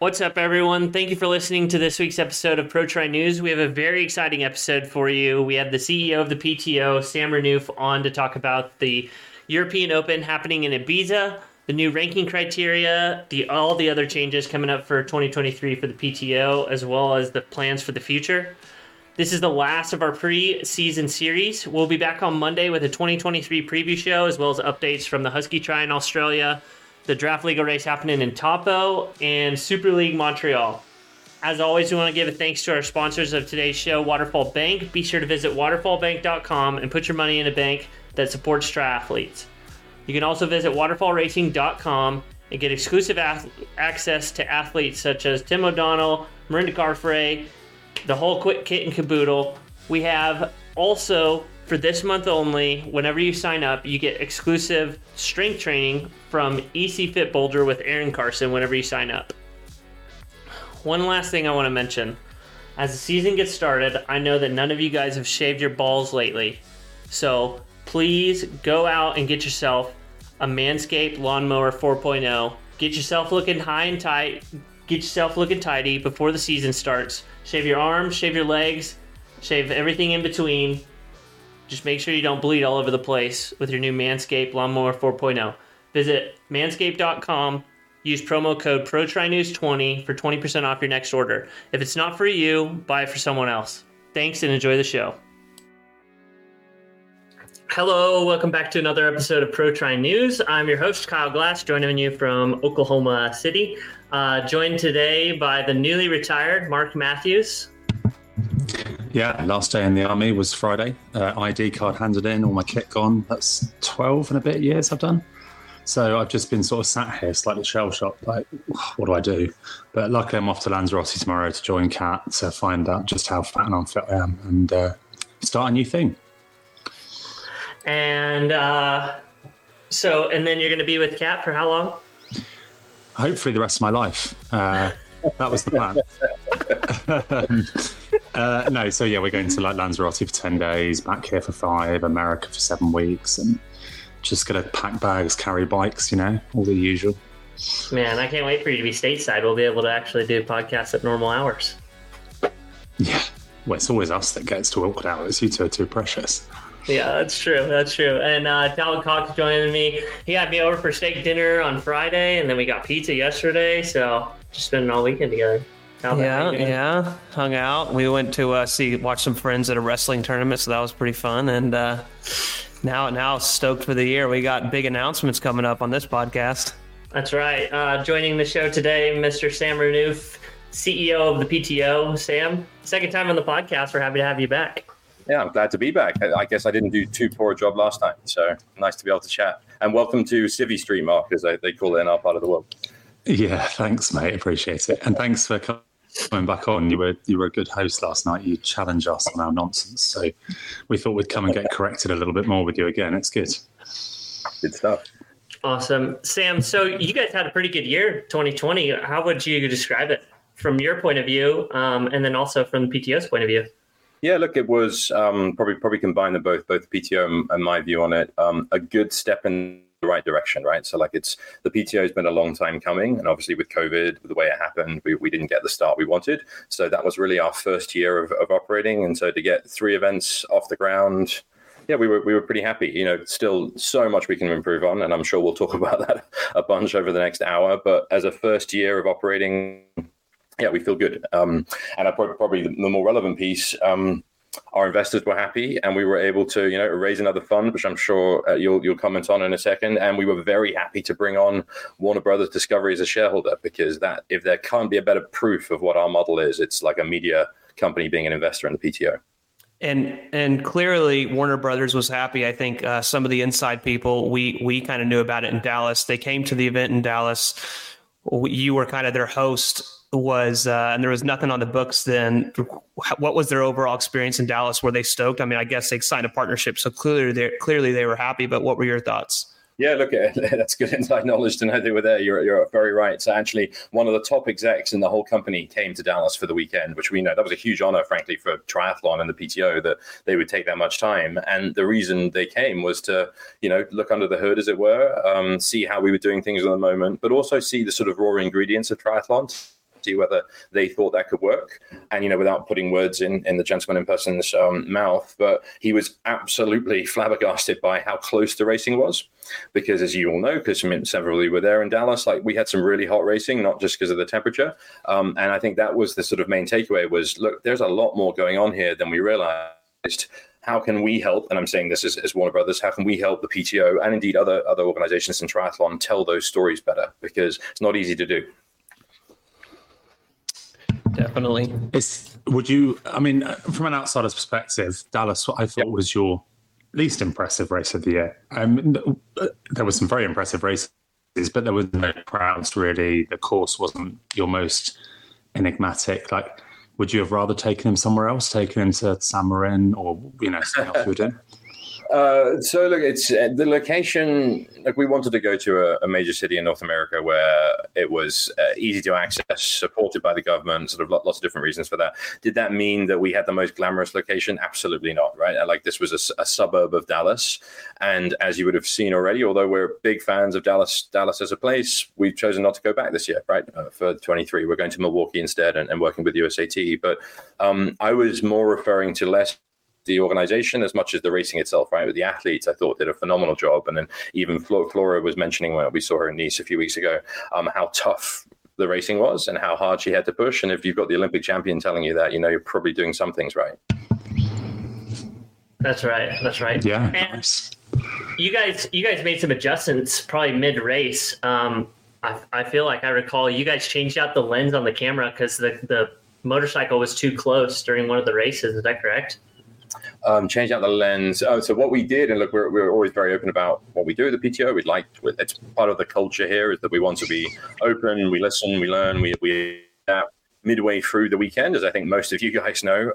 What's up, everyone? Thank you for listening to this week's episode of ProTri News. We have a very exciting episode for you. We have the CEO of the PTO, Sam Renouf, on to talk about the European Open happening in Ibiza, the new ranking criteria, all the other changes coming up for 2023 for the PTO, as well as the plans for the future. This is the last of our pre-season series. We'll be back on Monday with a 2023 preview show, as well as updates from the Husky Tri in Australia, the draft legal race happening in Tapo, and Super League Montreal. As always, we want to give a thanks to our sponsors of today's show, Waterfall Bank. Be sure to visit waterfallbank.com and put your money in a bank that supports triathletes. You can also visit waterfallracing.com and get exclusive access to athletes such as Tim O'Donnell, Miranda Carfrey, the whole kit and caboodle. We have also, for this month only, whenever you sign up, you get exclusive strength training from EC Fit Boulder with Aaron Carson whenever you sign up. One last thing I want to mention. As the season gets started, I know that none of you guys have shaved your balls lately. So please go out and get yourself a Manscaped Lawnmower 4.0. Get yourself looking high and tight. Get yourself looking tidy before the season starts. Shave your arms, shave your legs, shave everything in between. Just make sure you don't bleed all over the place with your new Manscaped Lawnmower 4.0. Visit manscaped.com. Use promo code ProTriNews20 for 20% off your next order. If it's not for you, buy it for someone else. Thanks and enjoy the show. Hello, welcome back to another episode of ProTri News. I'm your host, Kyle Glass, joining you from Oklahoma City. Joined today by the newly retired Mark Matthews. Yeah, last day in the army was Friday. ID card handed in, all my kit gone. That's 12 and a bit years I've done. So I've just been sort of sat here, slightly shell-shocked, like, what do I do? But luckily I'm off to Lanzarote tomorrow to join Kat to find out just how fat and unfit I am and start a new thing. And then you're going to be with Kat for how long? Hopefully the rest of my life. That was the plan. So we're going to like Lanzarote for 10 days, back here for 5, America for 7 weeks, and just going to pack bags, carry bikes, you know, all the usual. Man, I can't wait for you to be stateside. We'll be able to actually do podcasts at normal hours. Yeah. Well, it's always us that gets to awkward hours. You two are too precious. Yeah, that's true. That's true. And Talon Cox joining me. He had me over for steak dinner on Friday, and then we got pizza yesterday. So just spending all weekend together. Yeah. Hung out. We went to watch some friends at a wrestling tournament, so that was pretty fun. And now stoked for the year. We got big announcements coming up on this podcast. That's right. Joining the show today, Mr. Sam Renouf, CEO of the PTO. Sam, second time on the podcast. We're happy to have you back. Yeah, I'm glad to be back. I guess I didn't do too poor a job last time, so nice to be able to chat. And welcome to Civvy Street, Mark, as they call it in our part of the world. Yeah, thanks, mate. Appreciate it. And thanks for coming back on. You were a good host last night. You challenged us on our nonsense, so we thought we'd come and get corrected a little bit more with you again. It's good. Good stuff. Awesome. Sam, so you guys had a pretty good year, 2020. How would you describe it from your point of view, and then also from the PTO's point of view? Yeah, look, it was probably combined both the PTO and my view on it, a good step in the right direction, right? So like the PTO has been a long time coming, and obviously with COVID, the way it happened, we didn't get the start we wanted. So that was really our first year of operating, and so to get 3 events off the ground, yeah, we were pretty happy. You know, still so much we can improve on, and I'm sure we'll talk about that a bunch over the next hour. But as a first year of operating, yeah, we feel good. And probably the more relevant piece, our investors were happy, and we were able to, you know, raise another fund, which I'm sure you'll comment on in a second. And we were very happy to bring on Warner Brothers Discovery as a shareholder, because that, if there can't be a better proof of what our model is, it's like a media company being an investor in the PTO. And clearly Warner Brothers was happy. I think some of the inside people, we kind of knew about it in Dallas. They came to the event in Dallas. You were kind of their host. Was and there was nothing on the books then. What was their overall experience in Dallas? Were they stoked? I mean, I guess they signed a partnership, so clearly they were happy. But what were your thoughts? Yeah, look, that's good inside knowledge to know they were there. You're very right. So actually, one of the top execs in the whole company came to Dallas for the weekend, which we know that was a huge honor, frankly, for triathlon and the PTO that they would take that much time. And the reason they came was to, you know, look under the hood, as it were, see how we were doing things at the moment, but also see the sort of raw ingredients of triathlon. committee whether they thought that could work. And, you know, without putting words in the gentleman in person's mouth, but he was absolutely flabbergasted by how close the racing was. Because as you all know, because I mean, several of you were there in Dallas, like we had some really hot racing, not just because of the temperature. And I think that was the sort of main takeaway was, look, there's a lot more going on here than we realized. How can we help? And I'm saying this as Warner Brothers, how can we help the PTO and indeed other organizations in triathlon tell those stories better? Because it's not easy to do. Definitely. From an outsider's perspective, Dallas, what I thought was your least impressive race of the year. There were some very impressive races, but there was no crowds really. The course wasn't your most enigmatic. Like, would you have rather taken him somewhere else, taken him to Šamorín or, you know, something else you were doing? So look, it's the location. Like, we wanted to go to a major city in North America where it was easy to access, supported by the government, sort of lots of different reasons for that. Did that mean that we had the most glamorous location? Absolutely not, right? Like, this was a suburb of Dallas. And as you would have seen already, although we're big fans of Dallas as a place, we've chosen not to go back this year, right? For 23, we're going to Milwaukee instead and working with USAT. But I was more referring to less the organization as much as the racing itself, right? With the athletes, I thought did a phenomenal job. And then even Flora was mentioning when we saw her in Nice a few weeks ago, how tough the racing was and how hard she had to push. And if you've got the Olympic champion telling you that, you know, you're probably doing some things right. That's right. Yeah. And you guys made some adjustments probably mid-race. I feel like I recall you guys changed out the lens on the camera because the motorcycle was too close during one of the races. Is that correct? Change out the lens. So what we did, and look, we're always very open about what we do at the PTO. It's part of the culture here is that we want to be open. We listen, we learn, we adapt. Midway through the weekend, as I think most of you guys know,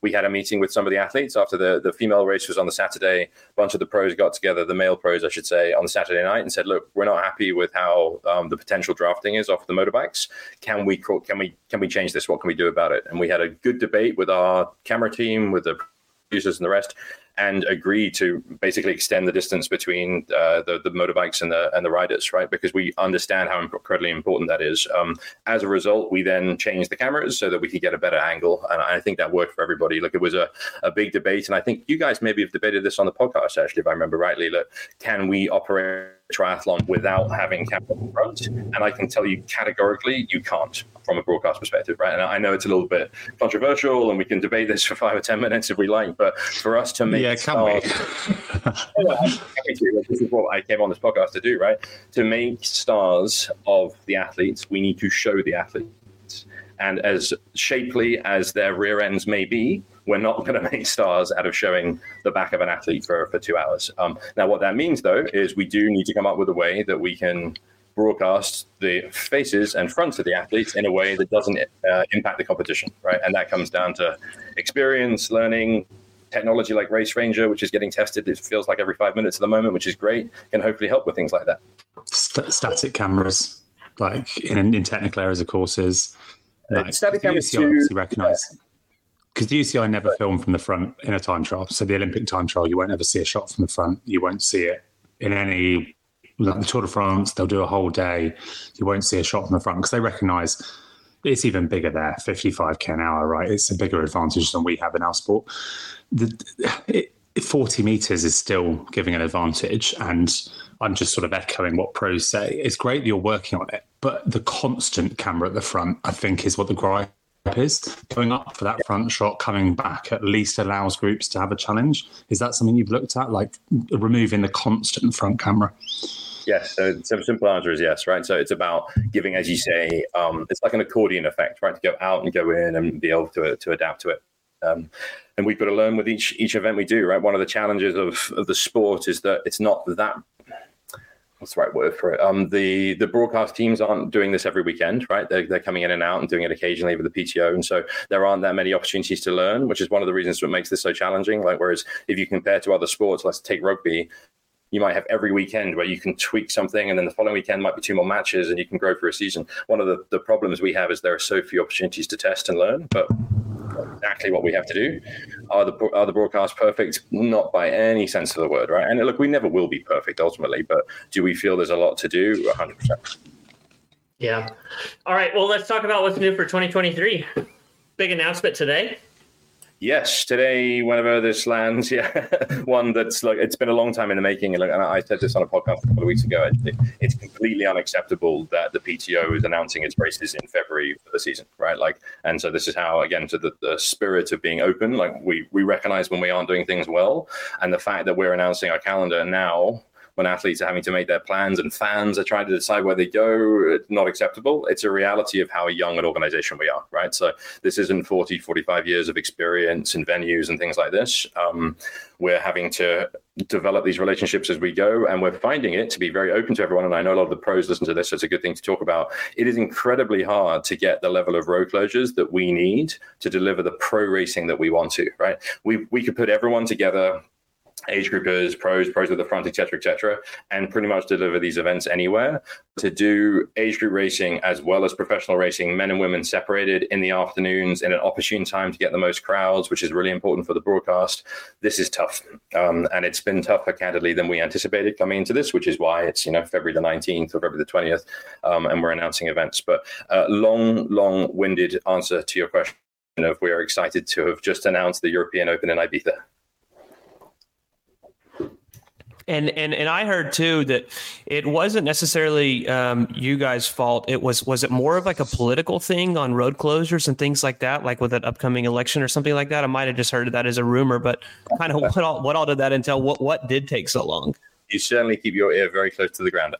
we had a meeting with some of the athletes after the female race was on the Saturday. A bunch of the pros got together, the male pros, I should say, on the Saturday night and said, look, we're not happy with how the potential drafting is off the motorbikes. Can we change this? What can we do about it? And we had a good debate with our camera team, with the producers and the rest, and agree to basically extend the distance between the motorbikes and the riders, right? Because we understand how incredibly important that is. As a result, we then changed the cameras so that we could get a better angle. And I think that worked for everybody. Look, it was a big debate. And I think you guys maybe have debated this on the podcast, actually, if I remember rightly. Look, can we operate triathlon without having camera in front? And I can tell you categorically, you can't from a broadcast perspective, right? And I know it's a little bit controversial and we can debate this for 5 or 10 minutes if we like, but for us to make... Yeah, this is what I came on this podcast to do, right? To make stars of the athletes, we need to show the athletes. And as shapely as their rear ends may be, we're not going to make stars out of showing the back of an athlete for 2 hours. Now, what that means, though, is we do need to come up with a way that we can broadcast the faces and fronts of the athletes in a way that doesn't impact the competition, right? And that comes down to experience, learning, technology like Race Ranger, which is getting tested. It feels like every 5 minutes at the moment, which is great, can hopefully help with things like that. Static cameras, like in technical areas of courses. Static cameras too. Because the UCI never film from the front in a time trial. So the Olympic time trial, you won't ever see a shot from the front. You won't see it in any, like the Tour de France, they'll do a whole day. You won't see a shot from the front because they recognise it's even bigger there, 55k an hour, right? It's a bigger advantage than we have in our sport. 40 metres is still giving an advantage. And I'm just sort of echoing what pros say. It's great that you're working on it, but the constant camera at the front, I think, is what the gripe is. Going up for that front shot, coming back at least allows groups to have a challenge. Is that something you've looked at, like removing the constant front camera? Yes. So the simple answer is yes, right? So it's about giving, as you say, it's like an accordion effect, right? To go out and go in and be able to adapt to it. And we've got to learn with each event we do, right? One of the challenges of the sport is that it's not that... What's the right word for it? The broadcast teams aren't doing this every weekend, right? They're coming in and out and doing it occasionally with the PTO. And so there aren't that many opportunities to learn, which is one of the reasons what makes this so challenging. Like, whereas if you compare to other sports, let's take rugby, you might have every weekend where you can tweak something and then the following weekend might be 2 more matches and you can grow for a season. One of the problems we have is there are so few opportunities to test and learn, but exactly what we have to do. Are the broadcasts perfect? Not by any sense of the word, right? And look, we never will be perfect ultimately, but do we feel there's a lot to do? 100%. Yeah. All right. Well, let's talk about what's new for 2023. Big announcement today. Yes, today, whenever this lands, one that's like, it's been a long time in the making. And I said this on a podcast a couple of weeks ago. It's completely unacceptable that the PTO is announcing its races in February for the season, right? Like, and so this is how, again, to the spirit of being open, like we recognize when we aren't doing things well. And the fact that we're announcing our calendar now, when athletes are having to make their plans and fans are trying to decide where they go, it's not acceptable. It's a reality of how young an organization we are, right? So this isn't 40, 45 years of experience in venues and things like this. We're having to develop these relationships as we go, and we're finding it to be very open to everyone. And I know a lot of the pros listen to this, so it's a good thing to talk about. It is incredibly hard to get the level of road closures that we need to deliver the pro racing that we want to, right? We could put everyone together, age groupers, pros at the front, et cetera, and pretty much deliver these events anywhere. To do age group racing as well as professional racing, men and women separated in the afternoons in an opportune time to get the most crowds, which is really important for the broadcast. This is tough. And it's been tougher, candidly, than we anticipated coming into this, which is why it's, February the 19th or February the 20th, and we're announcing events. But long-winded answer to your question of we are excited to have just announced the European Open in Ibiza. And I heard too that it wasn't necessarily you guys' fault. It was it more of like a political thing on road closures and things like that, like with an upcoming election or something like that? I might have just heard that as a rumor, but kind of what all did that entail? What did take so long? You certainly keep your ear very close to the ground.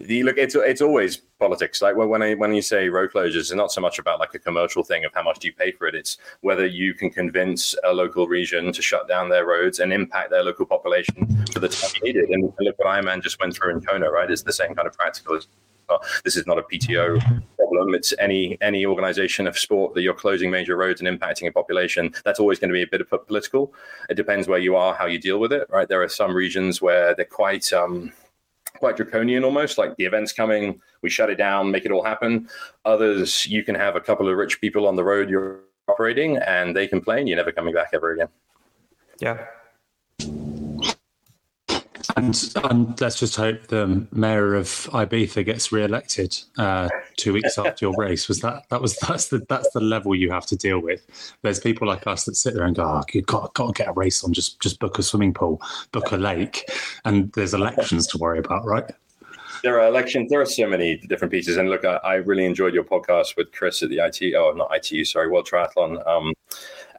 It's always politics. Like when you say road closures, it's not so much about like a commercial thing of how much do you pay for it. It's whether you can convince a local region to shut down their roads and impact their local population for the time needed. And look what Ironman just went through in Kona, right? It's the same kind of practical. This is not a PTO problem. It's any organization of sport that you're closing major roads and impacting a population. That's always going to be a bit of political. It depends where you are, how you deal with it, right? There are some regions where they're quite draconian, almost like the event's coming, we shut it down, make it all happen. Others, you can have a couple of rich people on the road you're operating and they complain, you're never coming back ever again. Yeah. And let's just hope the mayor of Ibiza gets re-elected 2 weeks after your race. That's the level you have to deal with. There's people like us that sit there and go, you've got to get a race on. Just book a swimming pool, book a lake, and there's elections to worry about, right? There are elections. There are so many different pieces. And look, I really enjoyed your podcast with Chris at the World Triathlon.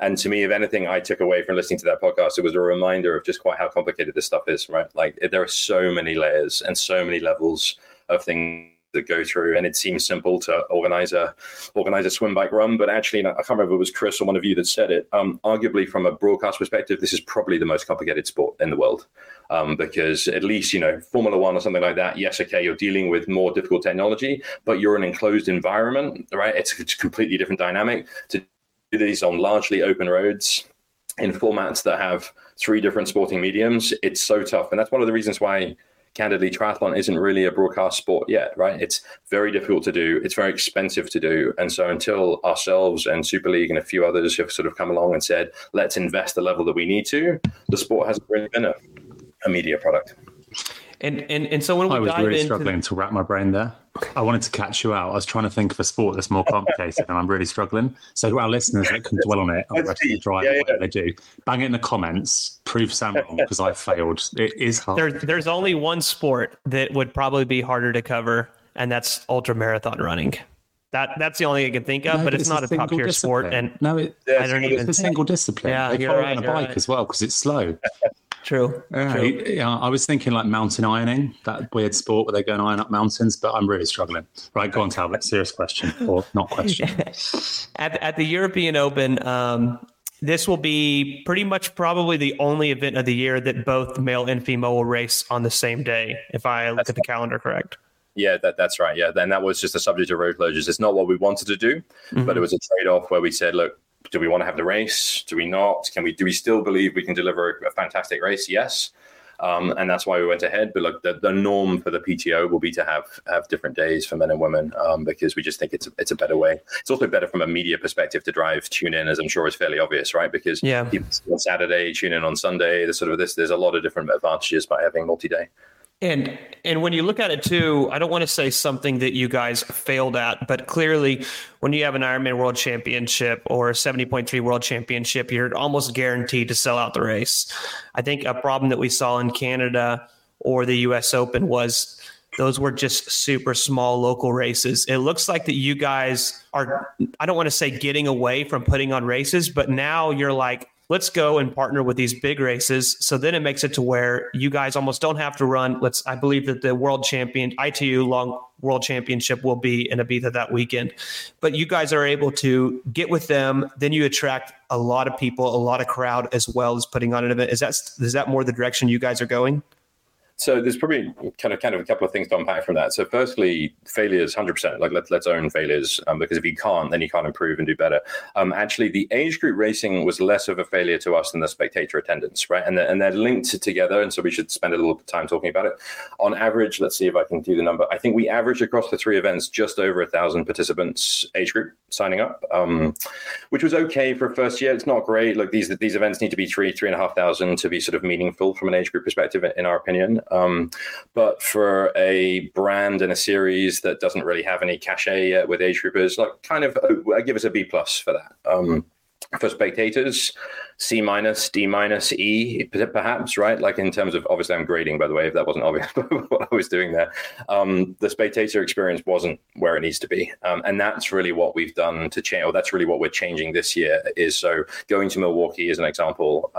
And to me, if anything, I took away from listening to that podcast, it was a reminder of just quite how complicated this stuff is, right? Like there are so many layers and so many levels of things that go through, and it seems simple to organize a swim, bike, run, but actually, I can't remember if it was Chris or one of you that said it. Arguably, from a broadcast perspective, this is probably the most complicated sport in the world, because at least Formula One or something like that. Yes, okay, you're dealing with more difficult technology, but you're an enclosed environment, right? It's a completely different dynamic to do these on largely open roads in formats that have three different sporting mediums. It's so tough, and that's one of the reasons why, candidly, triathlon isn't really a broadcast sport yet, right? It's very difficult to do. It's very expensive to do. And so until ourselves and Super League and a few others have sort of come along and said, let's invest the level that we need to, the sport hasn't really been a media product. And so when we I was really struggling to wrap my brain there. I wanted to catch you out. I was trying to think of a sport that's more complicated, and I'm really struggling. So to our listeners that can dwell on it, I'll let them try whatever they do. Bang it in the comments. Prove Sam wrong, because I failed. It is hard. There's only one sport that would probably be harder to cover, and that's ultramarathon running. That's the only thing I can think of, but it's not a top tier sport. And no, it's a single discipline. Yeah, they follow on a bike as well because it's slow. True. Yeah, I was thinking like mountain ironing, that weird sport where they go and iron up mountains, but I'm really struggling. Right, go on, Talbot. Serious question, or not question. At the European Open, this will be pretty much probably the only event of the year that both male and female will race on the same day, if I look at the calendar correct. Yeah, that's right. Yeah, then that was just the subject of road closures. It's not what we wanted to do, but it was a trade-off where we said, look, do we want to have the race? Do we not? Do we still believe we can deliver a fantastic race? Yes. And that's why we went ahead. But look, the norm for the PTO will be to have different days for men and women, because we just think it's a better way. It's also better from a media perspective to drive tune in, as I'm sure is fairly obvious, right? Because people see on Saturday, tune in on Sunday. There's a lot of different advantages by having multi-day. And when you look at it too, I don't want to say something that you guys failed at, but clearly when you have an Ironman World Championship or a 70.3 World Championship, you're almost guaranteed to sell out the race. I think a problem that we saw in Canada or the US Open was those were just super small local races. It looks like that you guys are, I don't want to say getting away from putting on races, but now you're like, let's go and partner with these big races. So then it makes it to where you guys almost don't have to run. Let's, I believe that the world champion, ITU long world championship will be in Ibiza that weekend, but you guys are able to get with them. Then you attract a lot of people, a lot of crowd, as well as putting on an event. Is that more the direction you guys are going? So there's probably kind of a couple of things to unpack from that. So firstly, failures, 100%. Like let's own failures, because if you can't, then you can't improve and do better. Actually, the age group racing was less of a failure to us than the spectator attendance, right? And they're linked together, and so we should spend a little time talking about it. On average, let's see if I can do the number. I think we averaged across the three events just over 1,000 participants age group signing up, which was okay for a first year. It's not great. Look, these events need to be 3,500 to be sort of meaningful from an age group perspective, in our opinion. But for a brand and a series that doesn't really have any cachet yet with age groupers, like kind of give us a B+ for that. For spectators, C-, D-, E perhaps, right? Like in terms of, obviously I'm grading, by the way, if that wasn't obvious what I was doing there. The spectator experience wasn't where it needs to be. And that's really what we've done to change, or that's really what we're changing this year is, so going to Milwaukee as an example,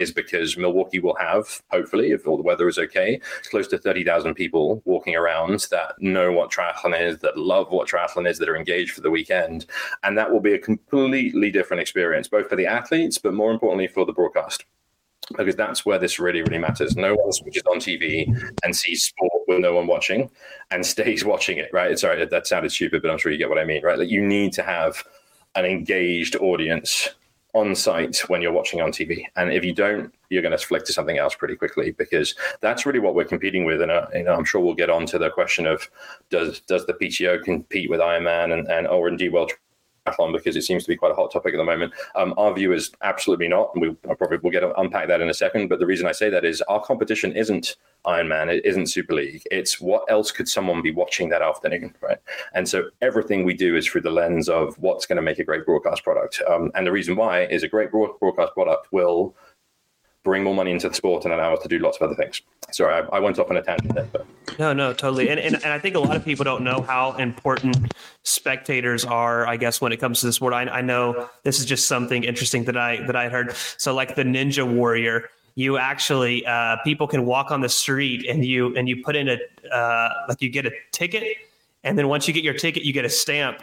is because Milwaukee will have, hopefully, if all the weather is okay, close to 30,000 people walking around that know what triathlon is, that love what triathlon is, that are engaged for the weekend. And that will be a completely different experience, both for the athletes, but more importantly for the broadcast, because that's where this really, really matters. No one switches on TV and sees sport with no one watching and stays watching it, right? Sorry, that sounded stupid, but I'm sure you get what I mean, right? Like, you need to have an engaged audience on site when you're watching on TV. And if you don't, you're going to flick to something else pretty quickly, because that's really what we're competing with. And I'm sure we'll get on to the question of does the PTO compete with Ironman or indeed World Triathlon, because it seems to be quite a hot topic at the moment. Our view is absolutely not. And we'll get unpack that in a second. But the reason I say that is our competition isn't Ironman. It isn't Super League. It's what else could someone be watching that afternoon, right? And so everything we do is through the lens of what's going to make a great broadcast product. And the reason why is a great broadcast product will bring more money into the sport and allow us to do lots of other things. Sorry, I went off on a tangent there. But. No, totally. And I think a lot of people don't know how important spectators are, I guess, when it comes to the sport. I know this is just something interesting that I heard. So like the Ninja Warrior, you actually, people can walk on the street and you put in like you get a ticket. And then once you get your ticket, you get a stamp.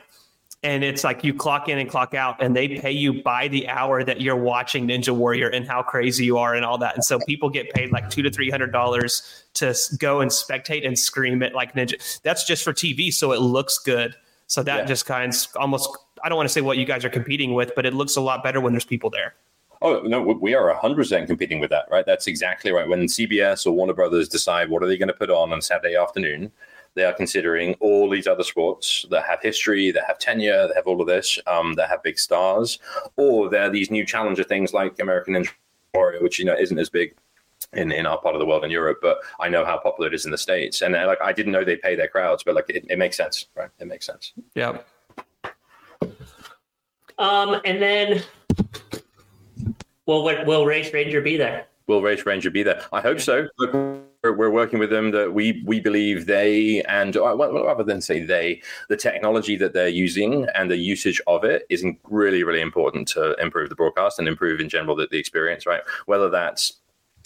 And it's like you clock in and clock out, and they pay you by the hour that you're watching Ninja Warrior and how crazy you are and all that. And so people get paid like $200 to $300 to go and spectate and scream at like Ninja. That's just for TV, so it looks good. So that just kind of almost, I don't want to say what you guys are competing with, but it looks a lot better when there's people there. Oh, no, we are 100% competing with that, right? That's exactly right. When CBS or Warner Brothers decide what are they going to put on Saturday afternoon, they are considering all these other sports that have history, that have tenure, that have all of this, that have big stars, or there are these new challenger things like American Ninja Warrior, which, isn't as big in our part of the world in Europe, but I know how popular it is in the States. And like, I didn't know they pay their crowds, but like, it makes sense, right? It makes sense. Yeah. And then will Race Ranger be there? Will Race Ranger be there? I hope so. We're working with them that we believe they, and rather than say they, the technology that they're using and the usage of it is really, really important to improve the broadcast and improve in general the experience, right? Whether that's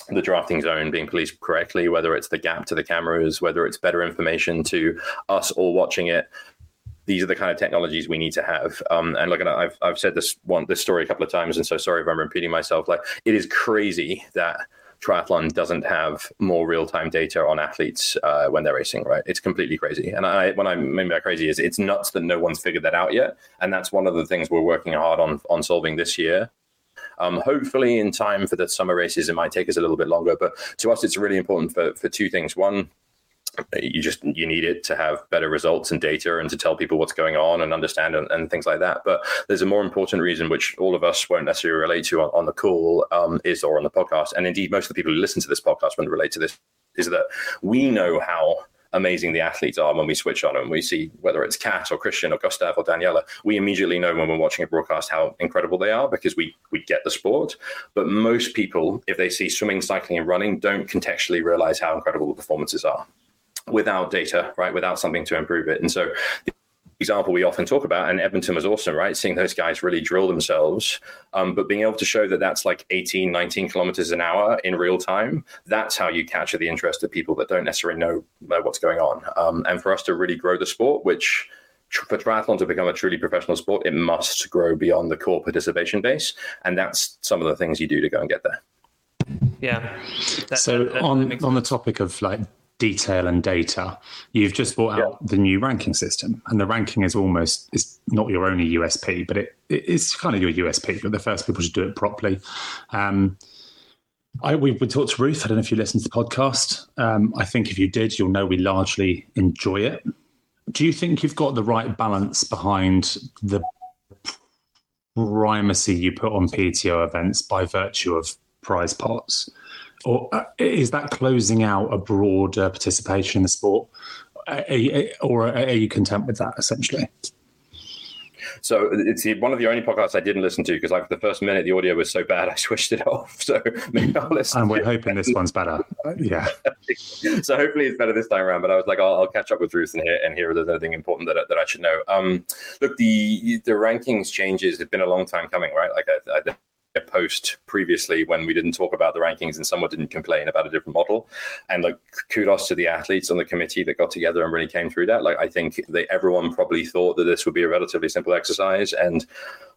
the drafting zone being policed correctly, whether it's the gap to the cameras, whether it's better information to us all watching it. These are the kind of technologies we need to have. And look, I've said this story a couple of times, and so sorry if I'm repeating myself. Like, it is crazy that triathlon doesn't have more real-time data on athletes when they're racing, right? It's completely crazy. And when I mean by crazy is it's nuts that no one's figured that out yet. And that's one of the things we're working hard on solving this year. Hopefully in time for the summer races, it might take us a little bit longer. But to us, it's really important for two things. One, you need it to have better results and data and to tell people what's going on and understand and things like that. But there's a more important reason, which all of us won't necessarily relate to on the call, or on the podcast. And indeed, most of the people who listen to this podcast won't relate to this is that we know how amazing the athletes are when we switch on and we see whether it's Kat or Christian or Gustav or Daniela. We immediately know when we're watching a broadcast how incredible they are because we get the sport. But most people, if they see swimming, cycling and running, don't contextually realize how incredible the performances are without data, right? Without something to improve it. And so the example we often talk about, and Edmonton was awesome, right? Seeing those guys really drill themselves, but being able to show that that's like 18, 19 kilometers an hour in real time, that's how you capture the interest of people that don't necessarily know what's going on. And for us to really grow the sport, which for triathlon to become a truly professional sport, it must grow beyond the core participation base. And that's some of the things you do to go and get there. Yeah. So on the topic of like detail and data, you've just brought out the new ranking system, and the ranking is almost, it's not your only USP, but it's kind of your USP, but the first people to do it properly. We talked to Ruth. I don't know if you listened to the podcast. I think if you did, you'll know we largely enjoy it. Do you think you've got the right balance behind the primacy you put on PTO events by virtue of prize pots? Or is that closing out a broader participation in the sport? Or are you content with that, essentially? So it's one of the only podcasts I didn't listen to because, like, the first minute the audio was so bad, I switched it off. So maybe I'll listen. And we're hoping this one's better. Yeah. So hopefully it's better this time around. But I was like, I'll catch up with Ruth and hear if there's anything important that I should know. Look, the rankings changes have been a long time coming, right? Like I post previously when we didn't talk about the rankings and someone didn't complain about a different model, and like kudos to the athletes on the committee that got together and really came through that. Like I think everyone probably thought that this would be a relatively simple exercise, and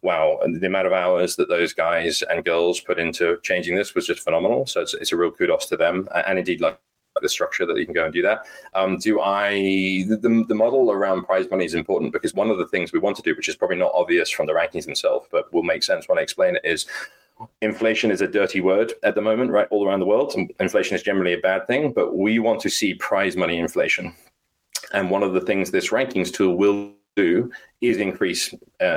wow, the amount of hours that those guys and girls put into changing this was just phenomenal. So it's a real kudos to them, and indeed like the structure that you can go and do that. The model around prize money is important because one of the things we want to do, which is probably not obvious from the rankings themselves, but will make sense when I explain it, is inflation is a dirty word at the moment, right? All around the world. Inflation is generally a bad thing, but we want to see prize money inflation. And one of the things this rankings tool will do is increase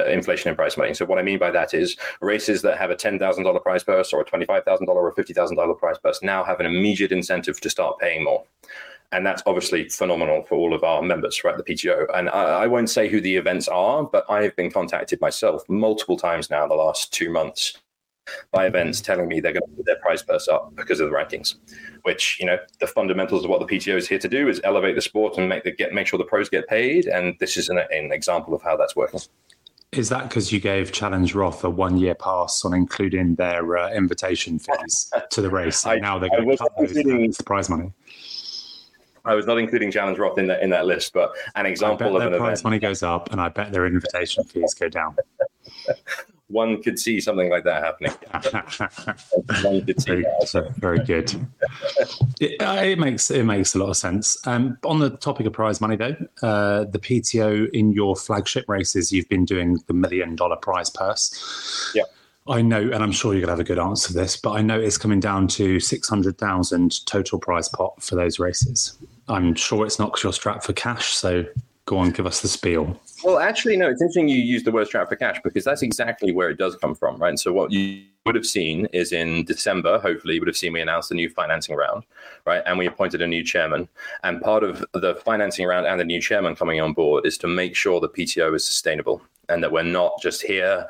inflation in prize money. So what I mean by that is races that have a $10,000 prize purse or a $25,000 or a $50,000 prize purse now have an immediate incentive to start paying more. And that's obviously phenomenal for all of our members, right, the PTO. And I won't say who the events are, but I have been contacted myself multiple times now in the last 2 months by events telling me they're going to put their prize purse up because of the rankings, which, you know, the fundamentals of what the PTO is here to do is elevate the sport and make sure the pros get paid. And this is an example of how that's working. Is that because you gave Challenge Roth a 1-year pass on including their invitation fees to the race? And now they're going to cut those prize money. I was not including Challenge Roth in that list, but an example of an event. Prize money goes up, and I bet their invitation fees go down. One could see something like that happening. One could see that. Very good. It makes a lot of sense. On the topic of prize money, though, the PTO in your flagship races, you've been doing the $1 million prize purse. Yeah. I know, and I'm sure you're going to have a good answer to this, but I know it's coming down to 600,000 total prize pot for those races. I'm sure it's not because you're strapped for cash, so go on, give us the spiel. Well, actually, no, it's interesting you use the word strap for cash because that's exactly where it does come from, right? And so what you would have seen is in December, hopefully, you would have seen we announced a new financing round, right? And we appointed a new chairman. And part of the financing round and the new chairman coming on board is to make sure the PTO is sustainable and that we're not just here,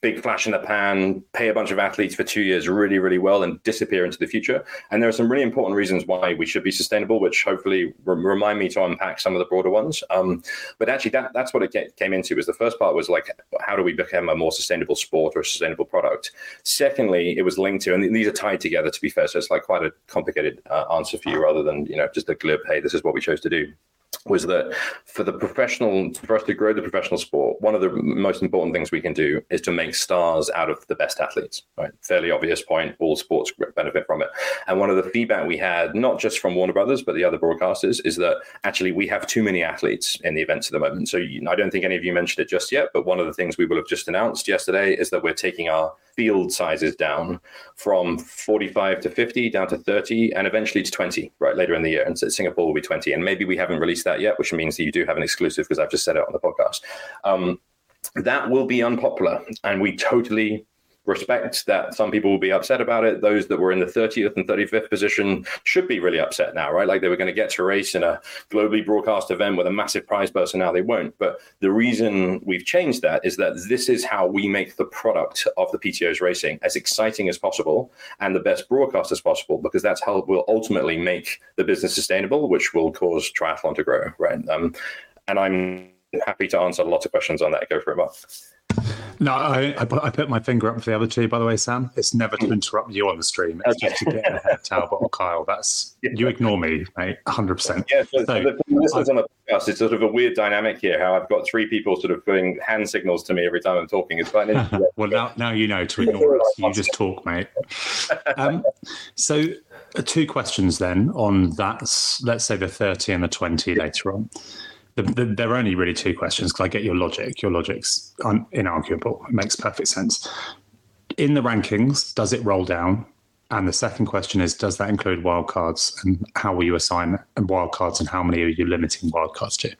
big flash in the pan, pay a bunch of athletes for 2 years really, really well and disappear into the future. And there are some really important reasons why we should be sustainable, which hopefully remind me to unpack some of the broader ones. But actually, that's what it came into, was the first part was like, how do we become a more sustainable sport or a sustainable product? Secondly, it was linked to, and these are tied together, to be fair, so it's like quite a complicated answer for you rather than, you know, just a glib, hey, this is what we chose to do. Was that for us to grow the professional sport, one of the most important things we can do is to make stars out of the best athletes, right? Fairly obvious point, all sports benefit from it. And one of the feedback we had, not just from Warner Brothers, but the other broadcasters, is that actually we have too many athletes in the events at the moment. So I don't think any of you mentioned it just yet, but one of the things we will have just announced yesterday is that we're taking our field sizes down from 45 to 50 down to 30 and eventually to 20 right later in the year, and so Singapore will be 20, and maybe we haven't released that yet, which means that you do have an exclusive because I've just said it on the podcast. That will be unpopular, and we totally respect that some people will be upset about it. Those that were in the 30th and 35th position should be really upset now, right? Like, they were going to get to race in a globally broadcast event with a massive prize purse, and now they won't. But the reason we've changed that is that this is how we make the product of the PTO's racing as exciting as possible and the best broadcast as possible, because that's how we'll ultimately make the business sustainable, which will cause triathlon to grow, right? And I'm happy to answer lots of questions on that. Go for it, Mark. No, I put my finger up for the other two, by the way, Sam. It's never to interrupt you on the stream. It's just to get ahead of Talbot or Kyle. That's, you ignore me, mate, 100%. Yeah, so the listeners on the podcast, it's sort of a weird dynamic here, how I've got three people sort of doing hand signals to me every time I'm talking. It's quite interesting. Well, now you know to ignore us. You just talk, mate. So two questions then on that, let's say the 30 and the 20 later on. There are only really two questions, because I get your logic. Your logic's inarguable. It makes perfect sense. In the rankings, does it roll down? And the second question is, does that include wildcards? And how will you assign wildcards, and how many are you limiting wildcards to?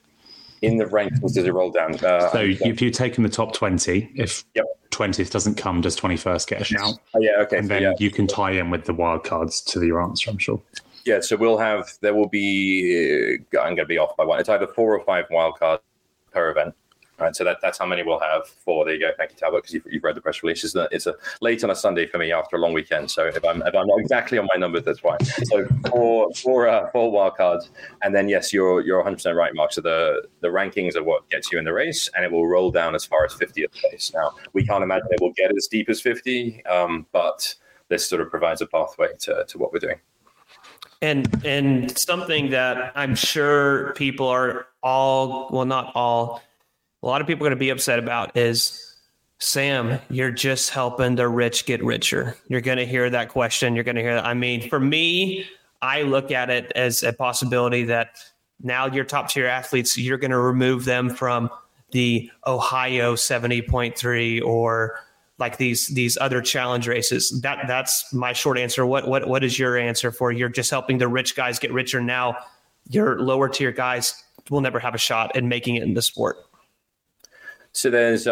In the rankings, does it roll down? So if you're taking the top 20, if 20th doesn't come, does 21st get a shout? Okay. And then you can tie in with the wildcards to your answer, I'm sure. Yeah, so there will be, I'm going to be off by one. It's either 4 or 5 wildcards per event. All right, so that's how many we'll have. 4, there you go. Thank you, Talbot, because you've read the press release. It's late on a Sunday for me after a long weekend. So if I'm not exactly on my numbers, that's why. So 4 wildcards. And then, yes, you're 100% right, Mark. So the rankings are what gets you in the race, and it will roll down as far as 50th place. Now, we can't imagine it will get as deep as 50, but this sort of provides a pathway to what we're doing. And something that I'm sure people are a lot of people are going to be upset about is, Sam, you're just helping the rich get richer. You're going to hear that question. You're going to hear that. I mean, for me, I look at it as a possibility that now your top tier athletes, you're going to remove them from the Ohio 70.3 or like these other challenge races. That's my short answer. What is your answer for, you're just helping the rich guys get richer? Now your lower tier guys will never have a shot at making it in the sport. So there's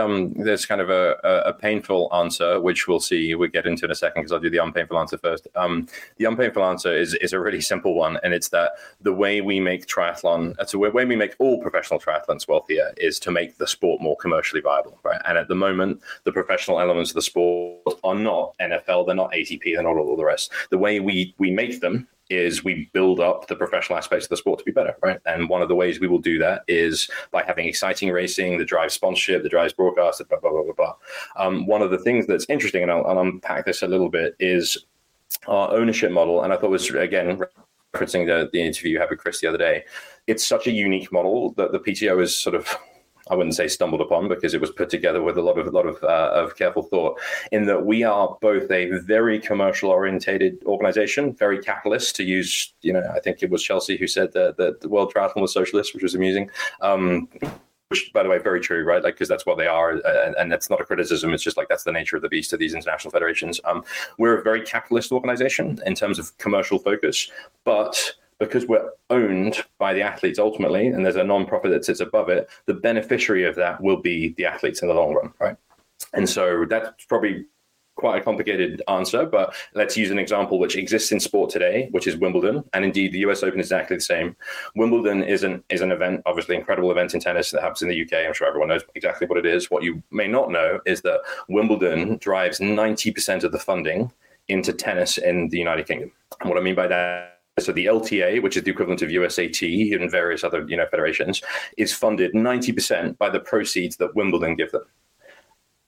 kind of a painful answer, which we'll get into in a second, because I'll do the unpainful answer first. The unpainful answer is a really simple one, and it's that the way we make triathlon, so the way we make all professional triathlons wealthier, is to make the sport more commercially viable, right? And at the moment, the professional elements of the sport are not NFL, they're not ATP, they're not all the rest. The way we make them is we build up the professional aspects of the sport to be better, right? And one of the ways we will do that is by having exciting racing, that drives sponsorship, that drives broadcast, blah, blah, blah, blah, blah. One of the things that's interesting, and I'll unpack this a little bit, is our ownership model. And I thought was, again, referencing the interview you had with Chris the other day, it's such a unique model that the PTO is sort of, I wouldn't say stumbled upon, because it was put together with a lot of careful thought, in that we are both a very commercial orientated organization, very capitalist, to use, I think it was Chelsea who said that the World Triathlon was socialist, which was amusing. Which, by the way, very true, right? Like, because that's what they are, and that's not a criticism. It's just like that's the nature of the beast of these international federations. We're a very capitalist organization in terms of commercial focus, but because we're owned by the athletes ultimately, and there's a non-profit that sits above it, the beneficiary of that will be the athletes in the long run, right? And so that's probably quite a complicated answer, but let's use an example which exists in sport today, which is Wimbledon. And indeed, the US Open is exactly the same. Wimbledon is an event, obviously incredible event in tennis that happens in the UK. I'm sure everyone knows exactly what it is. What you may not know is that Wimbledon drives 90% of the funding into tennis in the United Kingdom. And what I mean by that, so the LTA, which is the equivalent of USAT and various other federations, is funded 90% by the proceeds that Wimbledon give them.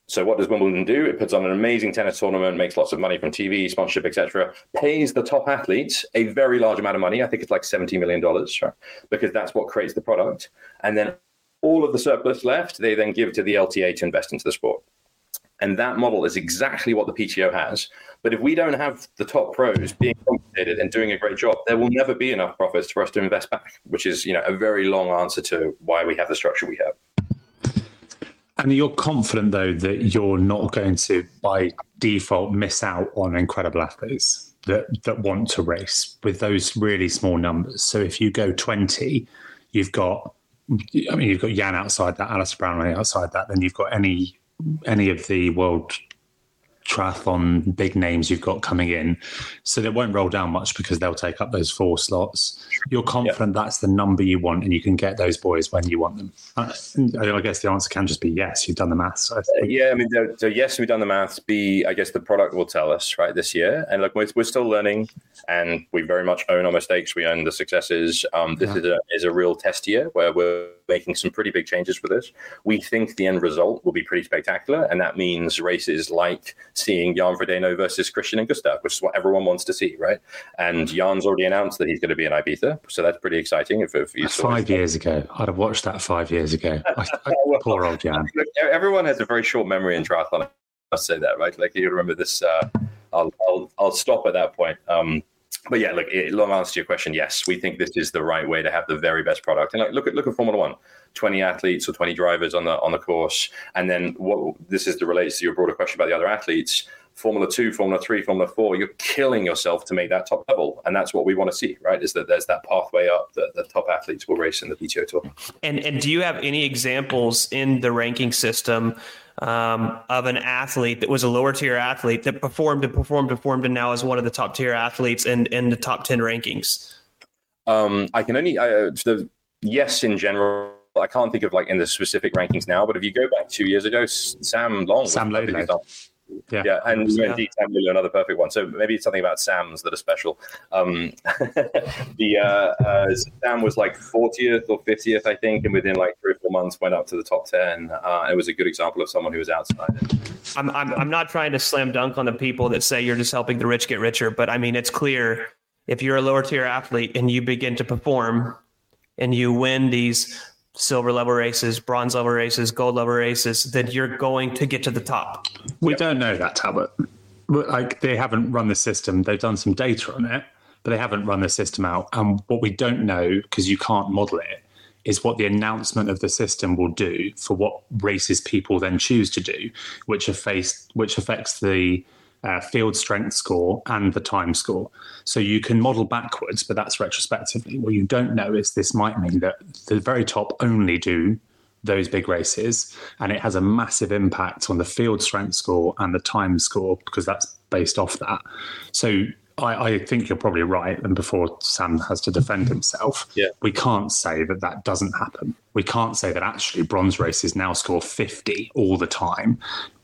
So what does Wimbledon do? It puts on an amazing tennis tournament, makes lots of money from TV, sponsorship, etc., pays the top athletes a very large amount of money. I think it's like $70 million, right? Because that's what creates the product. And then all of the surplus left, they then give to the LTA to invest into the sport. And that model is exactly what the PTO has. But if we don't have the top pros being compensated and doing a great job, there will never be enough profits for us to invest back, which is, a very long answer to why we have the structure we have. And you're confident, though, that you're not going to, by default, miss out on incredible athletes that want to race with those really small numbers. So if you go 20, you've got Jan outside that, Alistair Brownlee outside that, then you've got any of the world triathlon big names you've got coming in. So they won't roll down much because they'll take up those four slots. You're confident that's the number you want and you can get those boys when you want them. I guess the answer can just be yes, you've done the maths. Yes, we've done the maths. B, I guess the product will tell us, right, this year. And look, we're still learning and we very much own our mistakes. We own the successes. This is a real test year where we're making some pretty big changes for this. We think the end result will be pretty spectacular, and that means races like seeing Jan Frodeno versus Christian and Gustav, which is what everyone wants to see, right? And Jan's already announced that he's going to be in Ibiza, so that's pretty exciting. If you saw 5 years ago, I'd have watched that 5 years ago. Poor old Jan. Look, everyone has a very short memory in triathlon. I'll say that, right? Like, you remember this. I'll stop at that point. But yeah, look, long answer to your question, yes, we think this is the right way to have the very best product. And like, look at Formula One, 20 athletes or 20 drivers on the course. And then this relates to your broader question about the other athletes. Formula 2, Formula 3, Formula 4, you're killing yourself to make that top level. And that's what we want to see, right, is that there's that pathway up that the top athletes will race in the PTO Tour. And do you have any examples in the ranking system of an athlete that was a lower tier athlete that performed and now is one of the top tier athletes in the top 10 rankings? Yes, in general. I can't think of like in the specific rankings now, but if you go back 2 years ago, Sam Lowland. Yeah, and indeed, Sam Lulu, another perfect one. So maybe it's something about Sam's that are special. Sam was like 40th or 50th, I think, and within like 3 or 4 months went up to the top 10. It was a good example of someone who was outside. I'm not trying to slam dunk on the people that say you're just helping the rich get richer, but I mean, it's clear if you're a lower tier athlete and you begin to perform and you win these silver level races, bronze level races, gold level races, then you're going to get to the top. We don't know that, Talbot. Like, they haven't run the system. They've done some data on it, but they haven't run the system out. And what we don't know, because you can't model it, is what the announcement of the system will do for what races people then choose to do, which affects the field strength score and the time score. So you can model backwards, but that's retrospectively. What you don't know is this might mean that the very top only do those big races, and it has a massive impact on the field strength score and the time score because that's based off that. So I think you're probably right. And before Sam has to defend himself, we can't say that doesn't happen. We can't say that actually bronze races now score 50 all the time.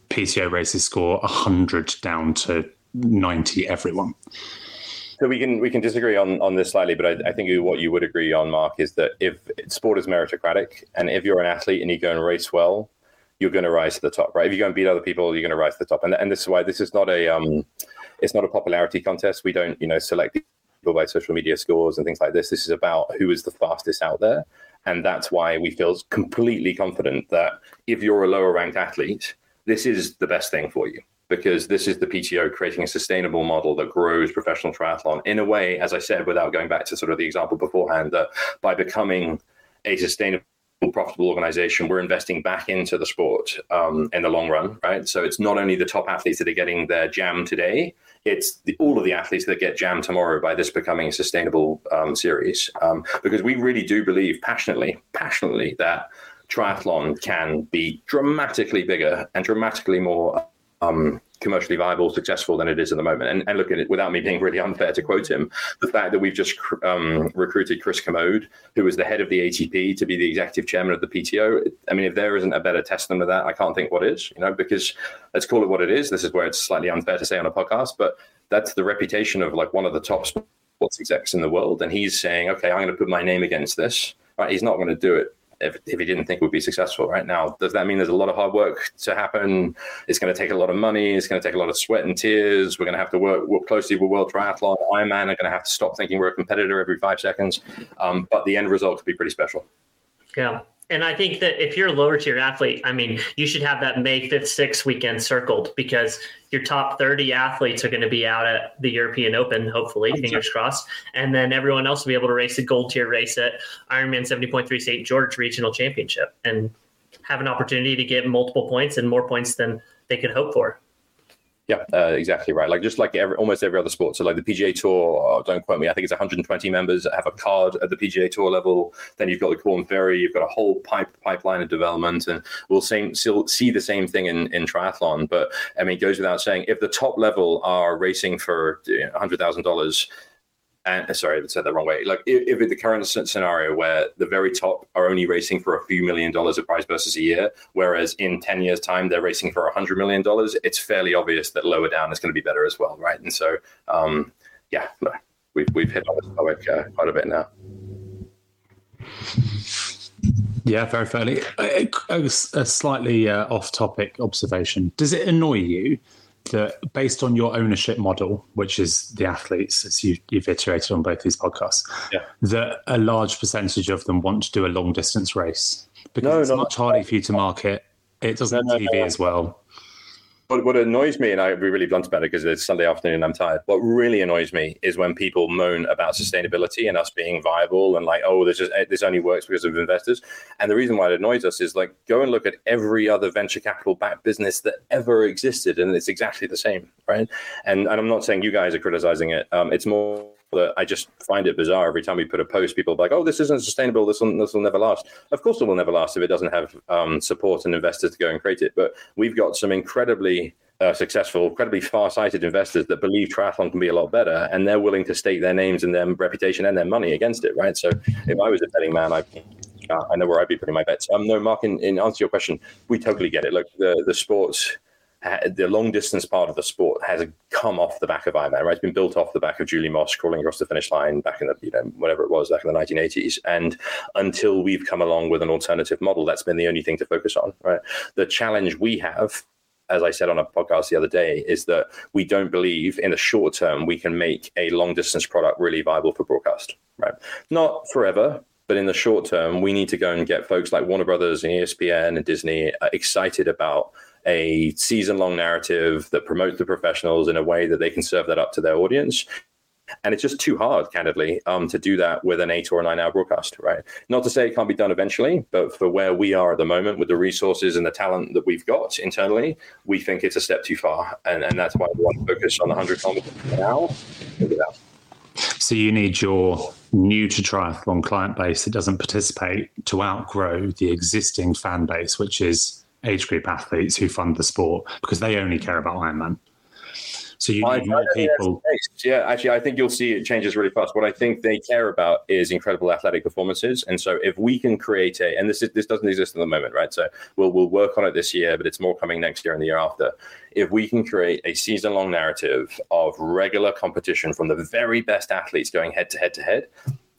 PTO races score 100 down to 90 everyone. So we can disagree on this slightly, but I think what you would agree on, Mark, is that if sport is meritocratic, and if you're an athlete and you go and race well, you're going to rise to the top, right? If you go and beat other people, you're going to rise to the top. And this is why this is not a popularity contest. We don't select people by social media scores and things like this. This is about who is the fastest out there, and that's why we feel completely confident that if you're a lower ranked athlete, this is the best thing for you, because this is the PTO creating a sustainable model that grows professional triathlon in a way, as I said, without going back to sort of the example beforehand, that by becoming a sustainable, profitable organization, we're investing back into the sport in the long run, right? So it's not only the top athletes that are getting their jam today, it's all of the athletes that get jammed tomorrow by this becoming a sustainable series. Because we really do believe passionately that triathlon can be dramatically bigger and dramatically more commercially viable, successful than it is at the moment. And look at it, without me being really unfair to quote him, the fact that we've just recruited Chris Commode, who is the head of the ATP, to be the executive chairman of the PTO. I mean, if there isn't a better testament to that, I can't think what is, because let's call it what it is. This is where it's slightly unfair to say on a podcast, but that's the reputation of like one of the top sports execs in the world. And he's saying, okay, I'm going to put my name against this. Right? He's not going to do it if he didn't think it would be successful. Right now, does that mean there's a lot of hard work to happen? It's going to take a lot of money. It's going to take a lot of sweat and tears. We're going to have to work closely with World Triathlon. Ironman are going to have to stop thinking we're a competitor every 5 seconds. But the end result could be pretty special. Yeah. And I think that if you're a lower tier athlete, I mean, you should have that May 5th, 6th weekend circled, because your top 30 athletes are going to be out at the European Open, hopefully, fingers crossed. And then everyone else will be able to race a gold tier race at Ironman 70.3 St. George Regional Championship and have an opportunity to get multiple points and more points than they could hope for. Yeah, exactly right. Like just like almost every other sport. So like the PGA Tour, don't quote me, I think it's 120 members that have a card at the PGA Tour level. Then you've got the Korn Ferry, you've got a whole pipeline of development, and we'll see the same thing in triathlon. But I mean, it goes without saying, if the top level are racing for $100,000, and sorry, I said that wrong way. Like if in the current scenario where the very top are only racing for a few $1 million of prize purses a year, whereas in 10 years time, they're racing for $100 million, it's fairly obvious that lower down is going to be better as well. Right. And so, we've hit on this topic quite a bit now. Yeah, very fairly. A slightly off topic observation. Does it annoy you that based on your ownership model, which is the athletes, as you've iterated on both these podcasts, that a large percentage of them want to do a long distance race? Because it's much harder for you to market. It doesn't TV as well. What annoys me, and I'll be really blunt about it because it's Sunday afternoon and I'm tired, what really annoys me is when people moan about sustainability and us being viable and like, oh, this only works because of investors. And the reason why it annoys us is like, go and look at every other venture capital-backed business that ever existed, and it's exactly the same, right? And I'm not saying you guys are criticizing it. It's more that I just find it bizarre every time we put a post, people are like, oh, this isn't sustainable, this will never last. Of course it will never last if it doesn't have support and investors to go and create it. But we've got some incredibly successful, incredibly far-sighted investors that believe triathlon can be a lot better, and they're willing to stake their names and their reputation and their money against it, right? So if I was a betting man, I know where I'd be putting my bets. No, Mark, in answer to your question, we totally get it. Look, the sports... the long-distance part of the sport has come off the back of Ironman, right? It's been built off the back of Julie Moss crawling across the finish line back in the, whatever it was, back in the 1980s. And until we've come along with an alternative model, that's been the only thing to focus on, right? The challenge we have, as I said on a podcast the other day, is that we don't believe in the short term we can make a long-distance product really viable for broadcast, right? Not forever, but in the short term, we need to go and get folks like Warner Brothers and ESPN and Disney excited about a season-long narrative that promotes the professionals in a way that they can serve that up to their audience. And it's just too hard, candidly, to do that with an 8 or a 9 hour broadcast, right? Not to say it can't be done eventually, but for where we are at the moment with the resources and the talent that we've got internally, we think it's a step too far. And that's why we want to focus on 100 kilometers now. So you need your new to triathlon client base that doesn't participate to outgrow the existing fan base, which is age group athletes who fund the sport because they only care about Ironman. So you need more people. Yeah, actually, I think you'll see it changes really fast. What I think they care about is incredible athletic performances. And so if we can create this doesn't exist at the moment, right? So we'll work on it this year, but it's more coming next year and the year after. If we can create a season-long narrative of regular competition from the very best athletes going head-to-head,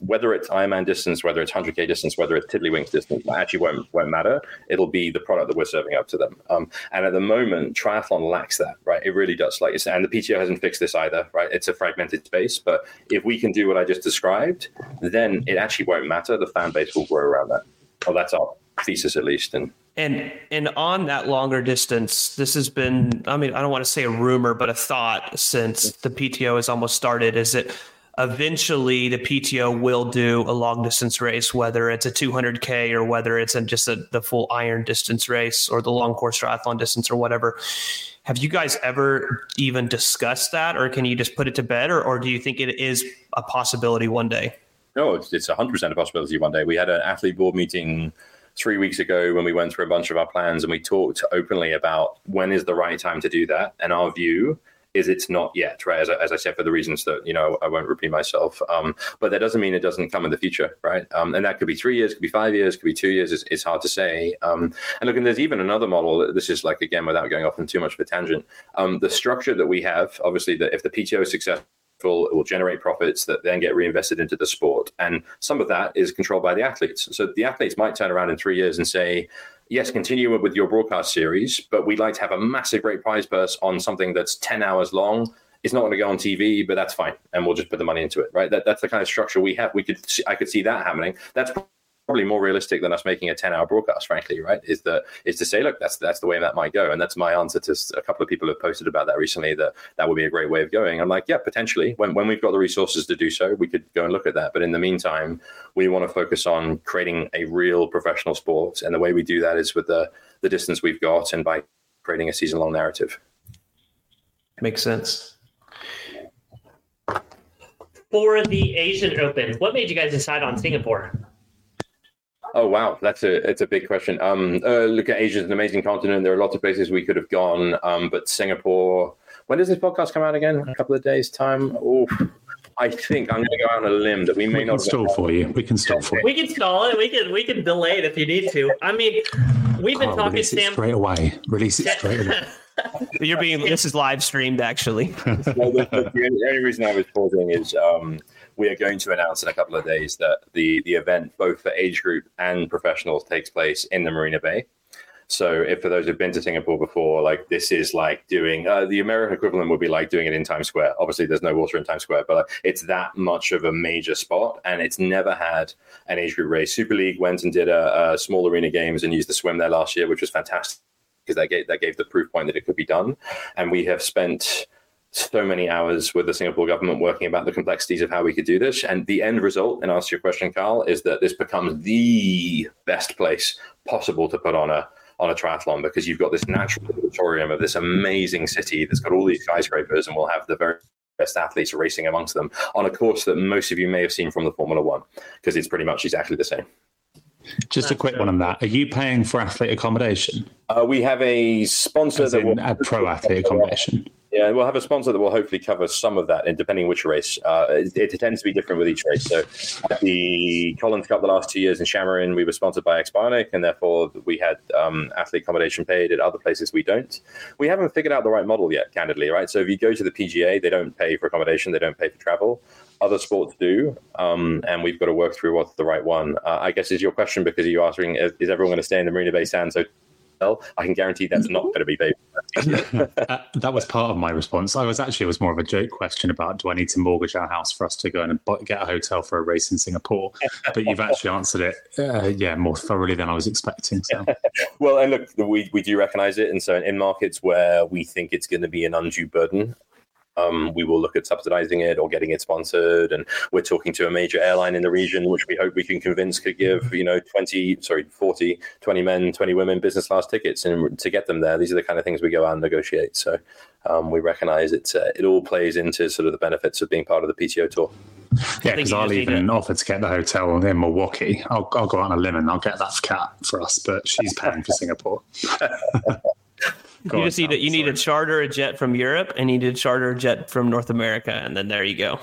whether it's Ironman distance, whether it's 100K distance, whether it's tiddlywinks distance, that actually won't matter. It'll be the product that we're serving up to them. And at the moment, triathlon lacks that, right? It really does. And the PTO hasn't fixed this either, right? It's a fragmented space. But if we can do what I just described, then it actually won't matter. The fan base will grow around that. Well, that's our thesis, at least. And on that longer distance, this has been, I mean, I don't want to say a rumor, but a thought since the PTO has almost started, is that eventually the PTO will do a long distance race, whether it's a 200K or whether it's the full iron distance race or the long course triathlon distance or whatever. Have you guys ever even discussed that, or can you just put it to bed, or do you think it is a possibility one day? No, it's 100% a possibility one day. We had an athlete board meeting 3 weeks ago when we went through a bunch of our plans, and we talked openly about when is the right time to do that. And our view is it's not yet, right? As I said, for the reasons that, I won't repeat myself. But that doesn't mean it doesn't come in the future, right? And that could be 3 years, could be 5 years, could be 2 years. It's hard to say. And look, and there's even another model. This is like, again, without going off on too much of a tangent, the structure that we have, obviously, that if the PTO is successful, it will generate profits that then get reinvested into the sport. And some of that is controlled by the athletes. So the athletes might turn around in 3 years and say, yes, continue with your broadcast series, but we'd like to have a massive great prize purse on something that's 10 hours long. It's not going to go on TV, but that's fine. And we'll just put the money into it, right? That's the kind of structure we have. I could see that happening. That's probably more realistic than us making a 10-hour broadcast, frankly, right? Is to say, look, that's the way that might go. And that's my answer to a couple of people who have posted about that recently, that would be a great way of going. I'm like, yeah, potentially. When we've got the resources to do so, we could go and look at that. But in the meantime, we want to focus on creating a real professional sport. And the way we do that is with the distance we've got and by creating a season-long narrative. Makes sense. For the Asian Open, what made you guys decide on Singapore? Oh, wow. It's a big question. Look, Asia is an amazing continent. There are lots of places we could have gone, but Singapore... When does this podcast come out again? A couple of days' time? Oh, I think I'm going to go out on a limb that we may not... We can stall for you. We can stall it. We can delay it if you need to. I mean, we've been talking... Release it straight away. This is live streamed, actually. Well, the only reason I was pausing is... we are going to announce in a couple of days that the event, both for age group and professionals, takes place in the Marina Bay. So if for those who've been to Singapore before, like this is like doing the American equivalent would be like doing it in Times Square. Obviously, there's no water in Times Square, but it's that much of a major spot. And it's never had an age group race. Super League went and did a small arena games and used the swim there last year, which was fantastic because that gave the proof point that it could be done. And we have spent so many hours with the Singapore government working about the complexities of how we could do this. And the end result, in answer to your question, Carl, is that this becomes the best place possible to put on a triathlon, because you've got this natural auditorium of this amazing city that's got all these skyscrapers, and we'll have the very best athletes racing amongst them on a course that most of you may have seen from the Formula One, because it's pretty much exactly the same. Just a quick one on that. Are you paying for athlete accommodation? We have a sponsor that will... A pro athlete accommodation. Yeah, we'll have a sponsor that will hopefully cover some of that, and depending which race. It tends to be different with each race. So at the Collins Cup the last 2 years in Šamorín, we were sponsored by Xbionic, and therefore we had athlete accommodation paid. At other places, we don't. We haven't figured out the right model yet, candidly, right? So if you go to the PGA, they don't pay for accommodation. They don't pay for travel. Other sports do, and we've got to work through what's the right one. I guess is your question, because you're asking, is everyone going to stay in the Marina Bay Sands? So I can guarantee that's not going to be paid. That was part of my response. It was more of a joke question about, do I need to mortgage our house for us to go and get a hotel for a race in Singapore? But you've actually answered it, more thoroughly than I was expecting. So. Well, and look, we do recognise it. And so in markets where we think it's going to be an undue burden, we will look at subsidizing it or getting it sponsored. And we're talking to a major airline in the region, which we hope we can convince could give, 20 men, 20 women business class tickets, and to get them there. These are the kind of things we go out and negotiate. So we recognize it all plays into sort of the benefits of being part of the PTO tour. Yeah, because I'll even offer to get the hotel in Milwaukee. I'll go out on a limb and I'll get that for Kat for us, but she's paying for Singapore. You need to charter a jet from Europe, and you need to charter a jet from North America, and then there you go.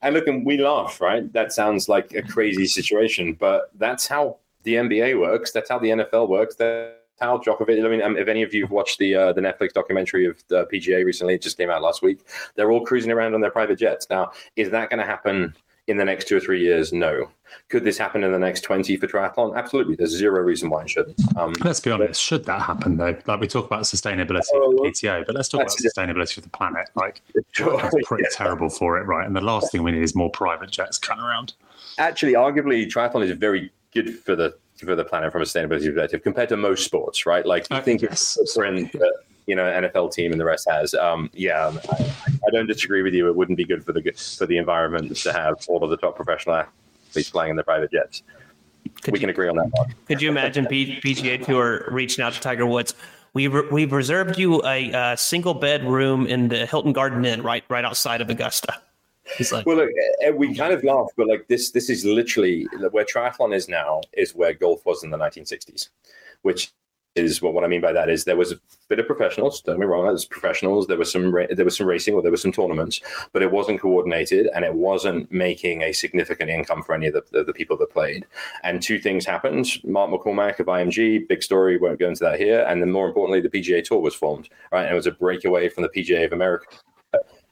And look, we laugh, right? That sounds like a crazy situation, but that's how the NBA works. That's how the NFL works. That's how Djokovic. I mean, if any of you have watched the Netflix documentary of the PGA recently, it just came out last week. They're all cruising around on their private jets. Now, is that going to happen in the next 2 or 3 years? No. Could this happen in the next 20 for triathlon? Absolutely. There's zero reason why it shouldn't. Let's be honest. Should that happen, though? Like, we talk about sustainability of the PTO, but let's talk about sustainability of the planet. Like, it's pretty terrible for it, right? And the last thing we need is more private jets coming around. Actually, arguably, triathlon is very good for the planet from a sustainability perspective compared to most sports, right? Like, you think it's different, NFL team and the rest has. I don't disagree with you. It wouldn't be good for the environment to have all of the top professional athletes flying in their private jets. We can agree on that one. Could you imagine PGA Tour reaching out to Tiger Woods? We've reserved you a single bed room in the Hilton Garden Inn right outside of Augusta. Well, look, we kind of laugh, but like this is literally where triathlon is now is where golf was in the 1960s, which is what I mean by that is there was a bit of professionals. Don't get me wrong, there was professionals. There was some racing, or there were some tournaments, but it wasn't coordinated and it wasn't making a significant income for any of the people that played. And two things happened: Mark McCormack of IMG, big story, won't go into that here. And then more importantly, the PGA Tour was formed, right? And it was a breakaway from the PGA of America.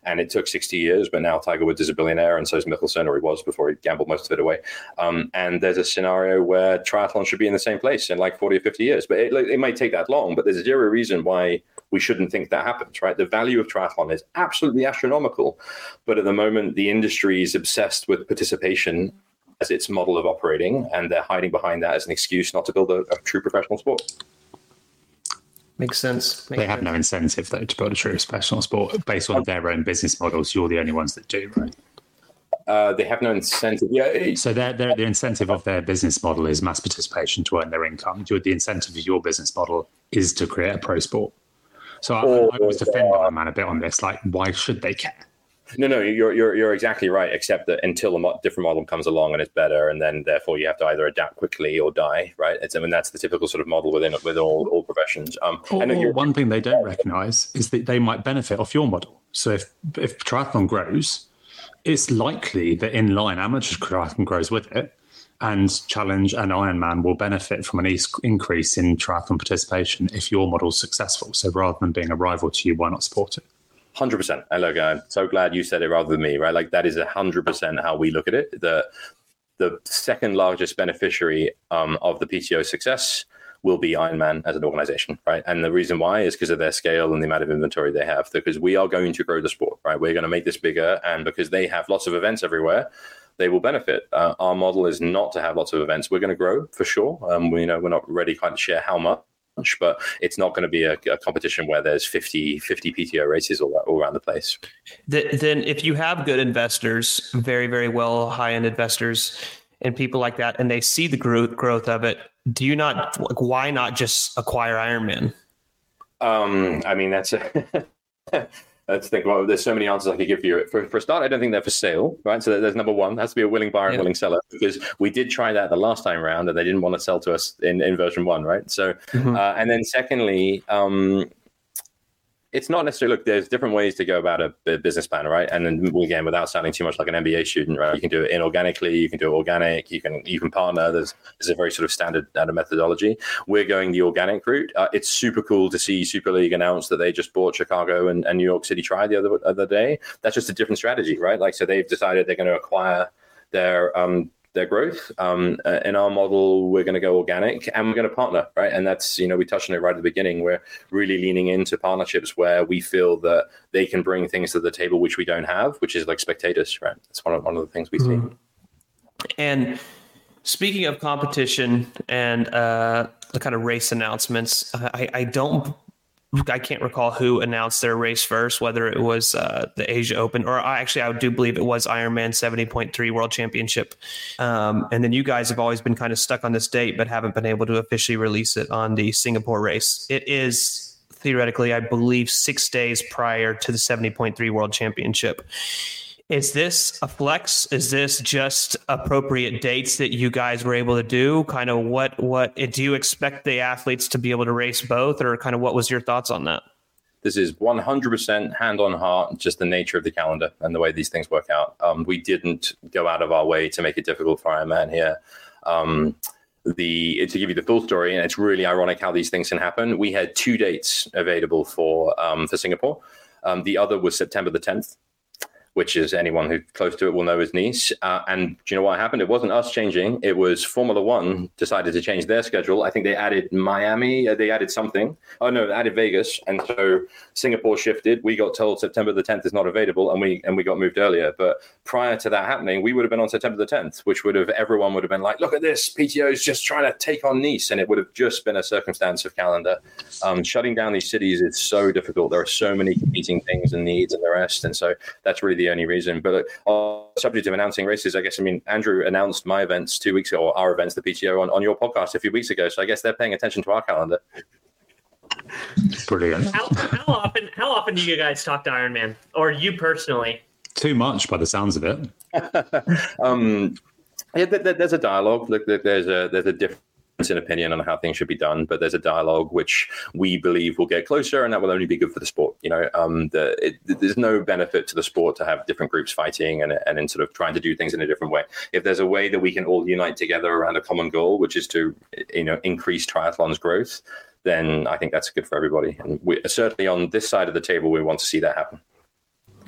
And it took 60 years, but now Tiger Woods is a billionaire, and so is Mickelson, or he was before he gambled most of it away. And there's a scenario where triathlon should be in the same place in like 40 or 50 years. But it might take that long, but there's zero reason why we shouldn't think that happens, right? The value of triathlon is absolutely astronomical. But at the moment, the industry is obsessed with participation as its model of operating, and they're hiding behind that as an excuse not to build a true professional sport. Makes sense. They have no incentive, though, to build a true professional sport based on their own business models. You're the only ones that do, right? They have no incentive. Yeah. So the incentive of their business model is mass participation to earn their income. The incentive of your business model is to create a pro sport. So I always defend Iron Man a bit on this. Like, why should they care? No, you're exactly right. Except that until a different model comes along and it's better, and then therefore you have to either adapt quickly or die, right? It's, I mean, that's the typical sort of model with all professions. I know one thing they don't recognise is that they might benefit off your model. So if triathlon grows, it's likely that inline amateur triathlon grows with it, and Challenge and Ironman will benefit from an increase in triathlon participation if your model's successful. So rather than being a rival to you, why not support it? 100%. And look, I'm so glad you said it rather than me, right? Like, that is 100% how we look at it. The second largest beneficiary of the PTO success will be Ironman as an organization, right? And the reason why is because of their scale and the amount of inventory they have, because we are going to grow the sport, right? We're going to make this bigger, and because they have lots of events everywhere, they will benefit. Our model is not to have lots of events. We're going to grow for sure. We're not ready quite to share how much, but it's not going to be a competition where there's 50 PTO races all around the place. Then if you have good investors, very, very well high-end investors and people like that, and they see the growth of it, why not just acquire Ironman? That's a... Let's think. Well, there's so many answers I could give you. For a start, I don't think they're for sale, right? So there's number one, has to be a willing buyer and willing seller, because we did try that the last time round and they didn't want to sell to us in version one, right? So, and then secondly, it's not necessarily, look, there's different ways to go about a business plan, right? And then again, without sounding too much like an MBA student, right? You can do it inorganically, you can do it organic, you can partner. There's a very sort of standard methodology. We're going the organic route. It's super cool to see Super League announce that they just bought Chicago and New York City Tri the other day. That's just a different strategy, right? Like, so they've decided they're going to acquire their growth. In our model, we're going to go organic and we're going to partner, right? And that's, we touched on it right at the beginning. We're really leaning into partnerships where we feel that they can bring things to the table which we don't have, which is like spectators, right? That's one of the things we see. And speaking of competition and the kind of race announcements, I can't recall who announced their race first, whether it was the Asia Open, or I do believe it was Ironman 70.3 World Championship. And then you guys have always been kind of stuck on this date, but haven't been able to officially release it on the Singapore race. It is theoretically, I believe, 6 days prior to the 70.3 World Championship. Is this a flex? Is this just appropriate dates that you guys were able to do? Kind of what do you expect the athletes to be able to race both, or kind of what was your thoughts on that? This is 100% hand on heart, just the nature of the calendar and the way these things work out. We didn't go out of our way to make it difficult for Ironman here. To give you the full story, and it's really ironic how these things can happen. We had 2 dates available for Singapore. The other was September the 10th. Which is, anyone who's close to it will know, is Nice. And do you know what happened? It wasn't us changing. It was Formula One decided to change their schedule. I think they added Miami. They added something. Oh, no, they added Vegas. And so Singapore shifted. We got told September the 10th is not available, and we got moved earlier. But prior to that happening, we would have been on September the 10th, which everyone would have been like, look at this, PTO is just trying to take on Nice. And it would have just been a circumstance of calendar. Shutting down these cities is so difficult. There are so many competing things and needs and the rest. And so that's really the only reason. But on the subject of announcing races, Andrew announced my events 2 weeks ago, or our events, the PTO, on your podcast a few weeks ago, so I guess they're paying attention to our calendar. Brilliant. How often do you guys talk to Ironman, or you personally? Too much, by the sounds of it. Yeah, there's a dialogue. Look, there's a difference in opinion on how things should be done, but there's a dialogue which we believe will get closer, and that will only be good for the sport. There's no benefit to the sport to have different groups fighting and in sort of trying to do things in a different way. If there's a way that we can all unite together around a common goal, which is to increase triathlon's growth, then I think that's good for everybody. And we certainly, on this side of the table, we want to see that happen.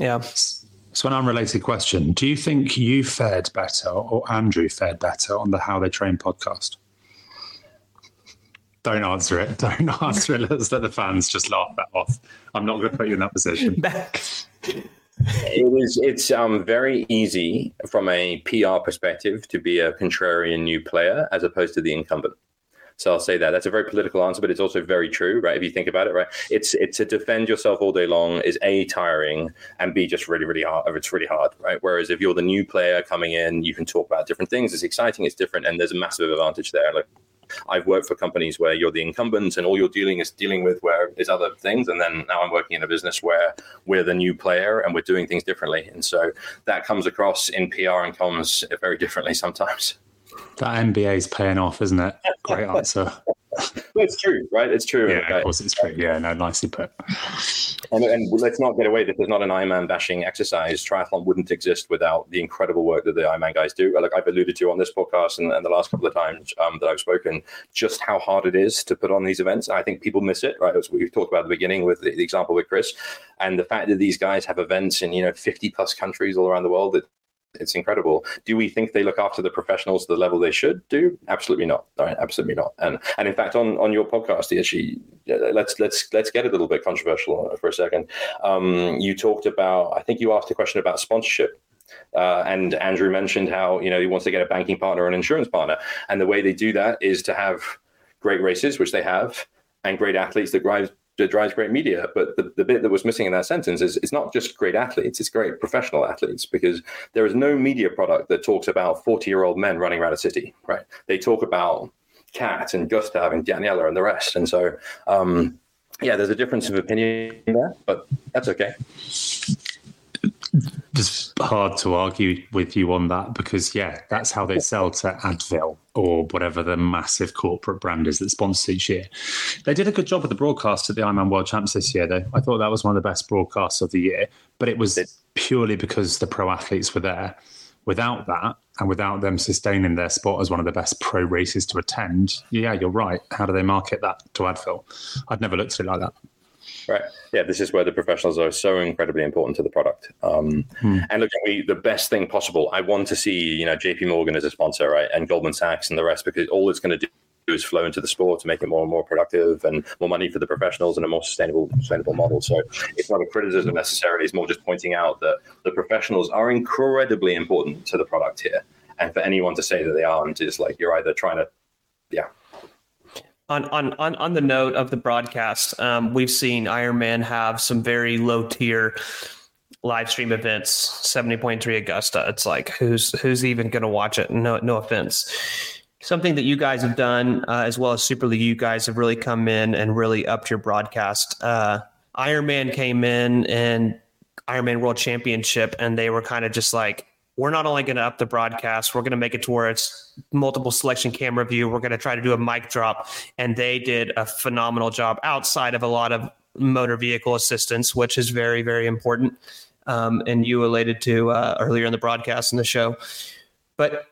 Yeah. So, an unrelated question: do you think you fared better or Andrew fared better on the How They Train podcast? Don't answer it. Let's let the fans just laugh that off. I'm not going to put you in that position. It's very easy from a PR perspective to be a contrarian new player as opposed to the incumbent. So I'll say that. That's a very political answer, but it's also very true, right? If you think about it, right? It's to defend yourself all day long is A, tiring, and B, just really, really hard. It's really hard, right? Whereas if you're the new player coming in, you can talk about different things. It's exciting, it's different, and there's a massive advantage there. Like, I've worked for companies where you're the incumbent and all you're dealing with where is other things. And then now I'm working in a business where we're the new player and we're doing things differently. And so that comes across in PR and comms very differently sometimes. That MBA is paying off, isn't it? Great answer. Well, it's true, right? It's true. Yeah, right? Of course it's true. Yeah, no, nicely put. And let's not get away that there's not an Ironman bashing exercise. Triathlon wouldn't exist without the incredible work that the Ironman guys do. Like I've alluded to on this podcast and the last couple of times that I've spoken, just how hard it is to put on these events. I think people miss it, right? That's what we've talked about at the beginning with the example with Chris. And the fact that these guys have events in, 50 plus countries all around the world, it's incredible. Do we think they look after the professionals to the level they should do? Absolutely not. Right? Absolutely not. And in fact, on your podcast, actually, let's get a little bit controversial for a second. You talked about, I think you asked a question about sponsorship. And Andrew mentioned how, he wants to get a banking partner or an insurance partner. And the way they do that is to have great races, which they have, and great athletes that drives great media. But the bit that was missing in that sentence is it's not just great athletes, it's great professional athletes, because there is no media product that talks about 40-year-old men running around a city, right? They talk about Kat and Gustav and Daniela and the rest. And so, there's a difference of opinion there, but that's okay. It's hard to argue with you on that because, that's how they sell to Advil or whatever the massive corporate brand is that sponsors each year. They did a good job with the broadcast at the Ironman World Champs this year, though. I thought that was one of the best broadcasts of the year, but it was purely because the pro athletes were there. Without that and without them sustaining their spot as one of the best pro races to attend, you're right. How do they market that to Advil? I'd never looked at it like that. Right. Yeah, this is where the professionals are so incredibly important to the product. And look, the best thing possible. I want to see, JP Morgan as a sponsor, right? And Goldman Sachs and the rest, because all it's going to do is flow into the sport to make it more and more productive and more money for the professionals and a more sustainable model. So it's not a criticism necessarily. It's more just pointing out that the professionals are incredibly important to the product here. And for anyone to say that they aren't is like, you're either trying to, On the note of the broadcast, we've seen Ironman have some very low tier live stream events. 70.3 Augusta. It's like who's even going to watch it? No offense. Something that you guys have done, as well as Super League, you guys have really come in and really upped your broadcast. Ironman came in and Ironman World Championship, and they were kind of just like, we're not only going to up the broadcast, we're going to make it to where it's multiple selection camera view. We're going to try to do a mic drop. And they did a phenomenal job outside of a lot of motor vehicle assistance, which is very, very important. And you related to earlier in the broadcast in the show. But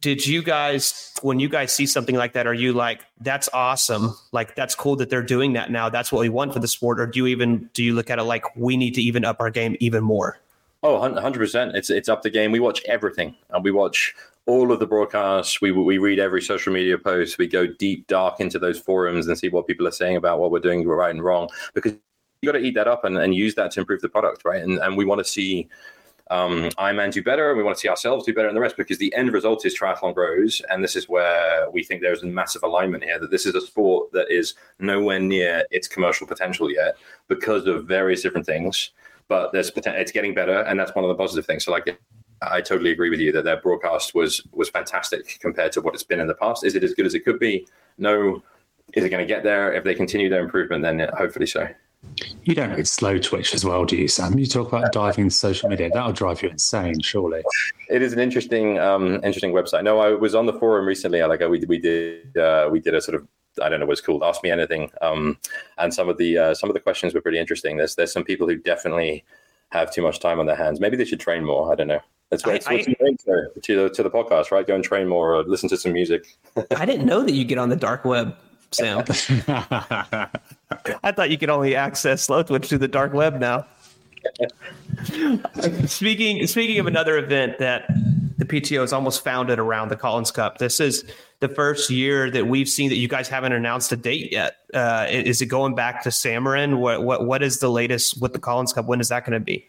did you guys, when you guys see something like that, are you like, that's awesome. Like, that's cool that they're doing that now. That's what we want for the sport. Or do you look at it like we need to even up our game even more? Oh, 100%. It's up the game. We watch everything, and we watch all of the broadcasts. We read every social media post. We go deep, dark into those forums and see what people are saying about what we're doing right and wrong, because you got to eat that up and use that to improve the product, right? And we want to see Ironman do better, and we want to see ourselves do better and the rest, because the end result is triathlon grows. And this is where we think there's a massive alignment here, that this is a sport that is nowhere near its commercial potential yet because of various different things. But it's getting better, and that's one of the positive things. So, like, I totally agree with you that their broadcast was fantastic compared to what it's been in the past. Is it as good as it could be? No. Is it going to get there? If they continue their improvement, then hopefully so. You don't read Slow Twitch as well, do you, Sam? You talk about diving into social media. That'll drive you insane, surely. It is an interesting website. No, I was on the forum recently. Like, we did a sort of, I don't know what's called, Ask Me Anything. And some of the questions were pretty interesting. There's some people who definitely have too much time on their hands. Maybe they should train more. I don't know. That's what to the podcast, right? Go and train more or listen to some music. I didn't know that you get on the dark web, Sam. I thought you could only access Slow Twitch through the dark web now. Speaking of another event that the PTO is almost founded around, the Collins Cup. This is the first year that we've seen that you guys haven't announced a date yet. Is it going back to Šamorín? What is the latest with the Collins Cup? When is that going to be?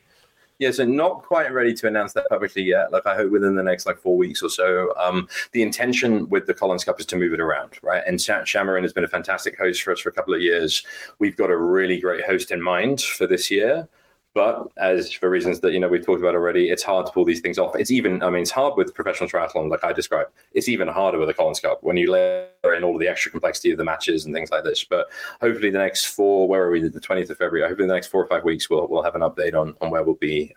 Yeah, so not quite ready to announce that publicly yet. Like, I hope within the next 4 weeks or so. The intention with the Collins Cup is to move it around, right? And Šamorín has been a fantastic host for us for a couple of years. We've got a really great host in mind for this year. But as for reasons that, you know, we've talked about already, it's hard to pull these things off. It's even, I mean, it's hard with professional triathlon, like I described. It's even harder with the Collins Cup when you layer in all of the extra complexity of the matches and things like this. But hopefully the next four, where are we? The 20th of February. Hopefully the next 4 or 5 weeks, we'll have an update on where we'll be.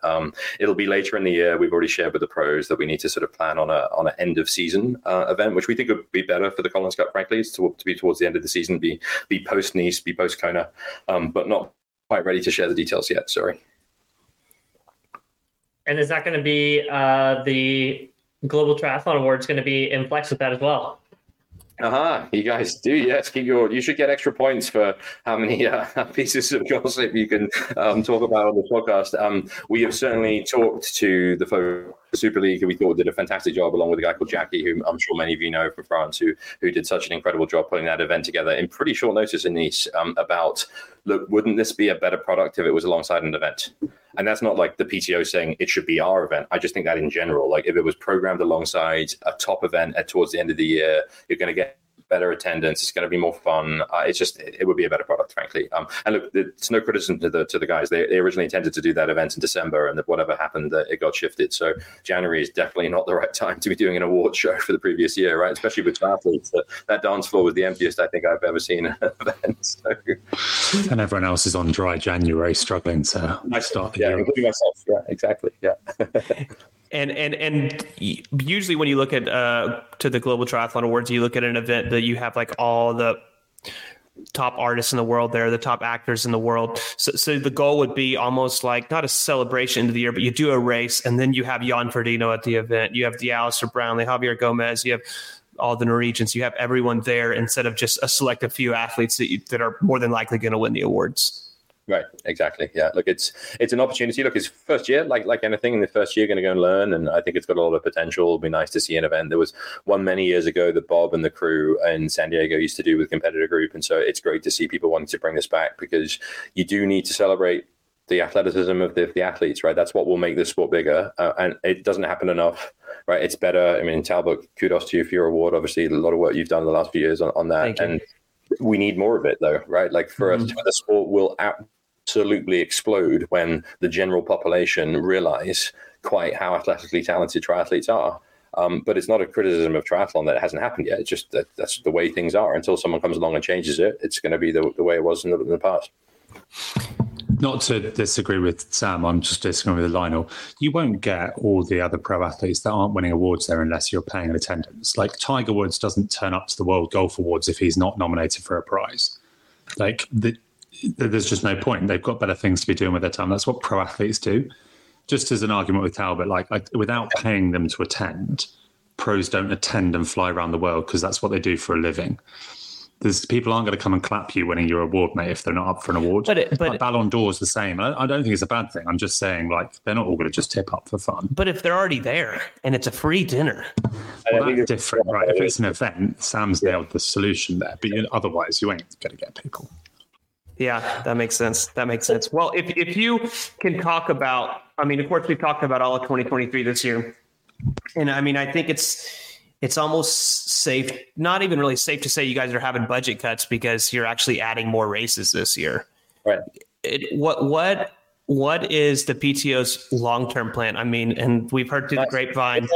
It'll be later in the year. We've already shared with the pros that we need to sort of plan on an end of season event, which we think would be better for the Collins Cup, frankly, is to be towards the end of the season, be post Nice, be post Kona, but not quite ready to share the details yet. Sorry. And is that going to be the Global Triathlon Awards going to be in flex with that as well? You guys do, yes. You should get extra points for how many pieces of gossip you can talk about on the podcast. We have certainly talked to the folks. Super League, we thought did a fantastic job, along with a guy called Jackie, who I'm sure many of you know from France, who did such an incredible job putting that event together in pretty short notice in Nice, about, look, wouldn't this be a better product if it was alongside an event? And that's not like the PTO saying it should be our event. I just think that in general, like if it was programmed alongside a top event at towards the end of the year, you're going to get better attendance. It's going to be more fun. It's just, it would be a better product, frankly. And look, it's no criticism to the guys. They originally intended to do that event in December, and whatever happened, it got shifted. So January is definitely not the right time to be doing an award show for the previous year, right? Especially with athletes. That dance floor was the emptiest I think I've ever seen an event. So. And everyone else is on dry January, struggling to start the year. Including myself. Yeah, exactly. Yeah. And usually when you look at to the Global Triathlon Awards, you look at an event that you have like all the top artists in the world there, the top actors in the world. So the goal would be almost like not a celebration of the year, but you do a race and then you have Jan Frodeno at the event. You have the Alistair Brownlee, Javier Gomez. You have all the Norwegians. You have everyone there instead of just a selective few athletes that are more than likely going to win the awards. Right, exactly. Yeah, look, it's an opportunity. Look, it's first year, like anything. In the first year, going to go and learn, and I think it's got a lot of potential. It'll be nice to see an event. There was one many years ago that Bob and the crew in San Diego used to do with competitor group, and so it's great to see people wanting to bring this back, because you do need to celebrate the athleticism of the athletes, right? That's what will make this sport bigger, and it doesn't happen enough, right? It's better. I mean, Talbot, kudos to you for your award. Obviously, a lot of work you've done the last few years on that. Thank you. And we need more of it, though, right? Like for us, the sport will absolutely explode when the general population realize quite how athletically talented triathletes are. But it's not a criticism of triathlon that it hasn't happened yet. It's just that that's the way things are. Until someone comes along and changes it, it's going to be the way it was in the past. Not to disagree with Sam, I'm just disagreeing with Lionel. You won't get all the other pro athletes that aren't winning awards there unless you're paying an attendance. Like Tiger Woods doesn't turn up to the World Golf Awards if he's not nominated for a prize. Like there's just no point. They've got better things to be doing with their time. That's what pro athletes do. Just as an argument with Talbot, without paying them to attend, pros don't attend and fly around the world because that's what they do for a living. There's people aren't going to come and clap you winning your award, mate, if they're not up for an award. But Ballon d'Or is the same. I don't think it's a bad thing. I'm just saying, they're not all going to just tip up for fun. But if they're already there and it's a free dinner, that's different, right? If it's an event, Sam's nailed the solution there. But otherwise, you ain't going to get pickled. Yeah, that makes sense. Well, if you can talk about, of course, we've talked about all of 2023 this year, and I think it's almost safe, not even really safe to say you guys are having budget cuts because you're actually adding more races this year. Right. What is the PTO's long-term plan? And we've heard through the grapevine,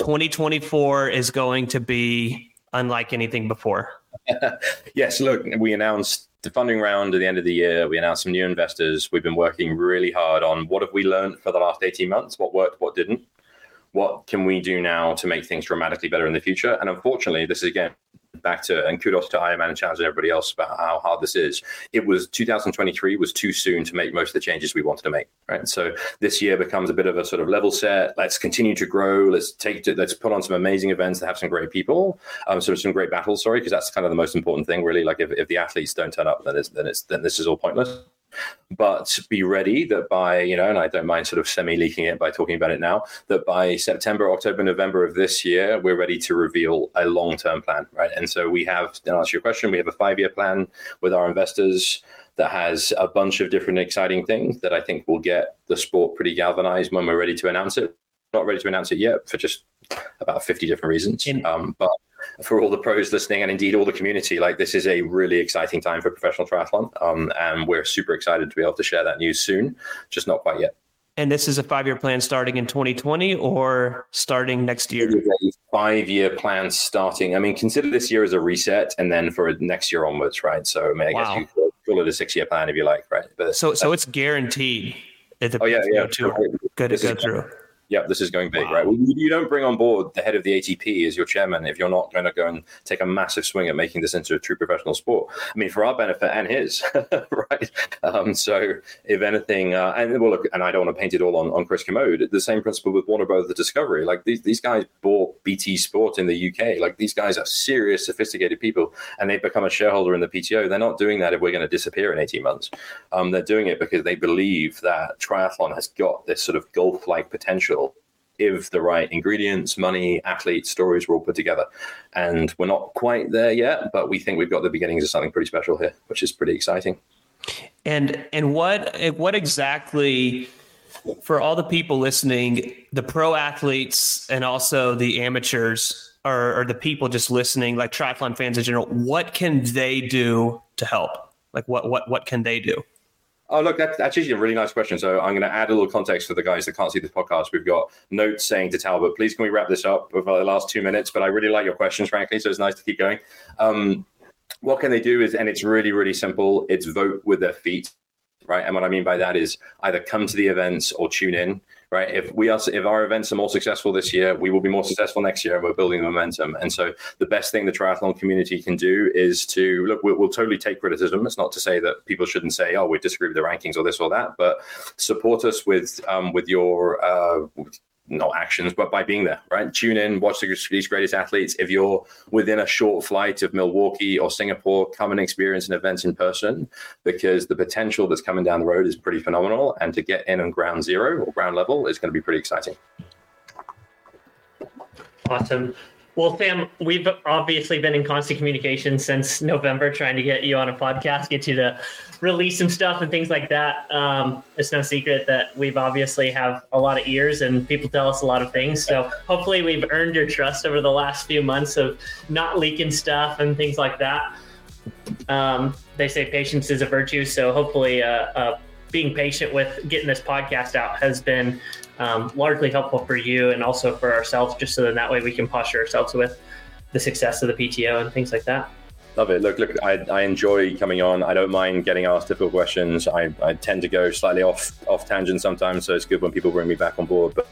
2024 is going to be unlike anything before. Yes, look, we announced the funding round at the end of the year. We announced some new investors. We've been working really hard on what have we learned for the last 18 months, what worked, what didn't. What can we do now to make things dramatically better in the future? And unfortunately, this is again back to, and kudos to Ironman and Challenge and everybody else about how hard this is. It was 2023 was too soon to make most of the changes we wanted to make, right? So this year becomes a bit of a sort of level set. Let's continue to grow. Let's put on some amazing events that have some great people, some great battles. Sorry, because that's kind of the most important thing, really. Like if the athletes don't turn up, then this is all pointless. But be ready that by, and I don't mind sort of semi-leaking it by talking about it now, that by September, October, November of this year, we're ready to reveal a long-term plan, right? And so we have, to answer your question, we have a 5-year plan with our investors that has a bunch of different exciting things that I think will get the sport pretty galvanized when we're ready to announce it. Not ready to announce it yet for just about 50 different reasons, but for all the pros listening and indeed all the community. Like, this is a really exciting time for professional triathlon. And we're super excited to be able to share that news soon, just not quite yet. And this is a 5-year plan starting in 2020 or starting next year? A 5-year plan starting. I mean, consider this year as a reset and then for next year onwards, right? So I mean, I guess you call it a 6-year plan if you like, right? But so it's guaranteed that the PTO Tour could go through. Yep, this is going big, right? Well, you don't bring on board the head of the ATP as your chairman if you're not going to go and take a massive swing at making this into a true professional sport. I mean, for our benefit and his, right? So if anything, and well, look, and I don't want to paint it all on Chris Commode, the same principle with Warner Brothers, the Discovery. Like, these guys bought BT Sport in the UK. Like, these guys are serious, sophisticated people, and they've become a shareholder in the PTO. They're not doing that if we're going to disappear in 18 months. They're doing it because they believe that triathlon has got this sort of golf-like potential if the right ingredients, money, athletes, stories were all put together. And we're not quite there yet, but we think we've got the beginnings of something pretty special here, which is pretty exciting. And what exactly, for all the people listening, the pro athletes and also the amateurs or the people just listening, like triathlon fans in general, what can they do to help? Like what can they do? Oh, look, that's actually a really nice question. So I'm going to add a little context for the guys that can't see this podcast. We've got notes saying to Talbot, please can we wrap this up over the last 2 minutes? But I really like your questions, frankly, so it's nice to keep going. What can they do is, and it's really, really simple, it's vote with their feet, right? And what I mean by that is either come to the events or tune in, right? If our events are more successful this year, we will be more successful next year. We're building momentum. And so the best thing the triathlon community can do is to, look, we'll totally take criticism. It's not to say that people shouldn't say, oh, we disagree with the rankings or this or that, but support us with your... not actions, but by being there, right? Tune in, watch these greatest athletes. If you're within a short flight of Milwaukee or Singapore, come and experience an event in person, because the potential that's coming down the road is pretty phenomenal. And to get in on ground zero or ground level is going to be pretty exciting. Awesome. Well, Sam, we've obviously been in constant communication since November, trying to get you on a podcast, get you to release some stuff and things like that. It's no secret that we've obviously have a lot of ears and people tell us a lot of things. So hopefully we've earned your trust over the last few months of not leaking stuff and things like that. They say patience is a virtue. So hopefully being patient with getting this podcast out has been largely helpful for you and also for ourselves, just so that way we can posture ourselves with the success of the PTO and things like that. Love it. Look, I enjoy coming on. I don't mind getting asked difficult questions. I tend to go slightly off tangent sometimes, so it's good when people bring me back on board. But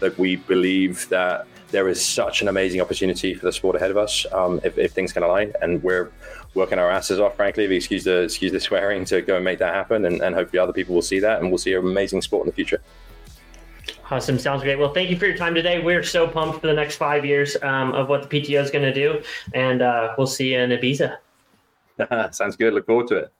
look, we believe that there is such an amazing opportunity for the sport ahead of us if things can align, and we're working our asses off, frankly, excuse the swearing, to go and make that happen, and hopefully other people will see that and we'll see an amazing sport in the future. Awesome. Sounds great. Well, thank you for your time today. We're so pumped for the next 5 years of what the PTO is going to do. And we'll see you in Ibiza. Sounds good. Look forward to it.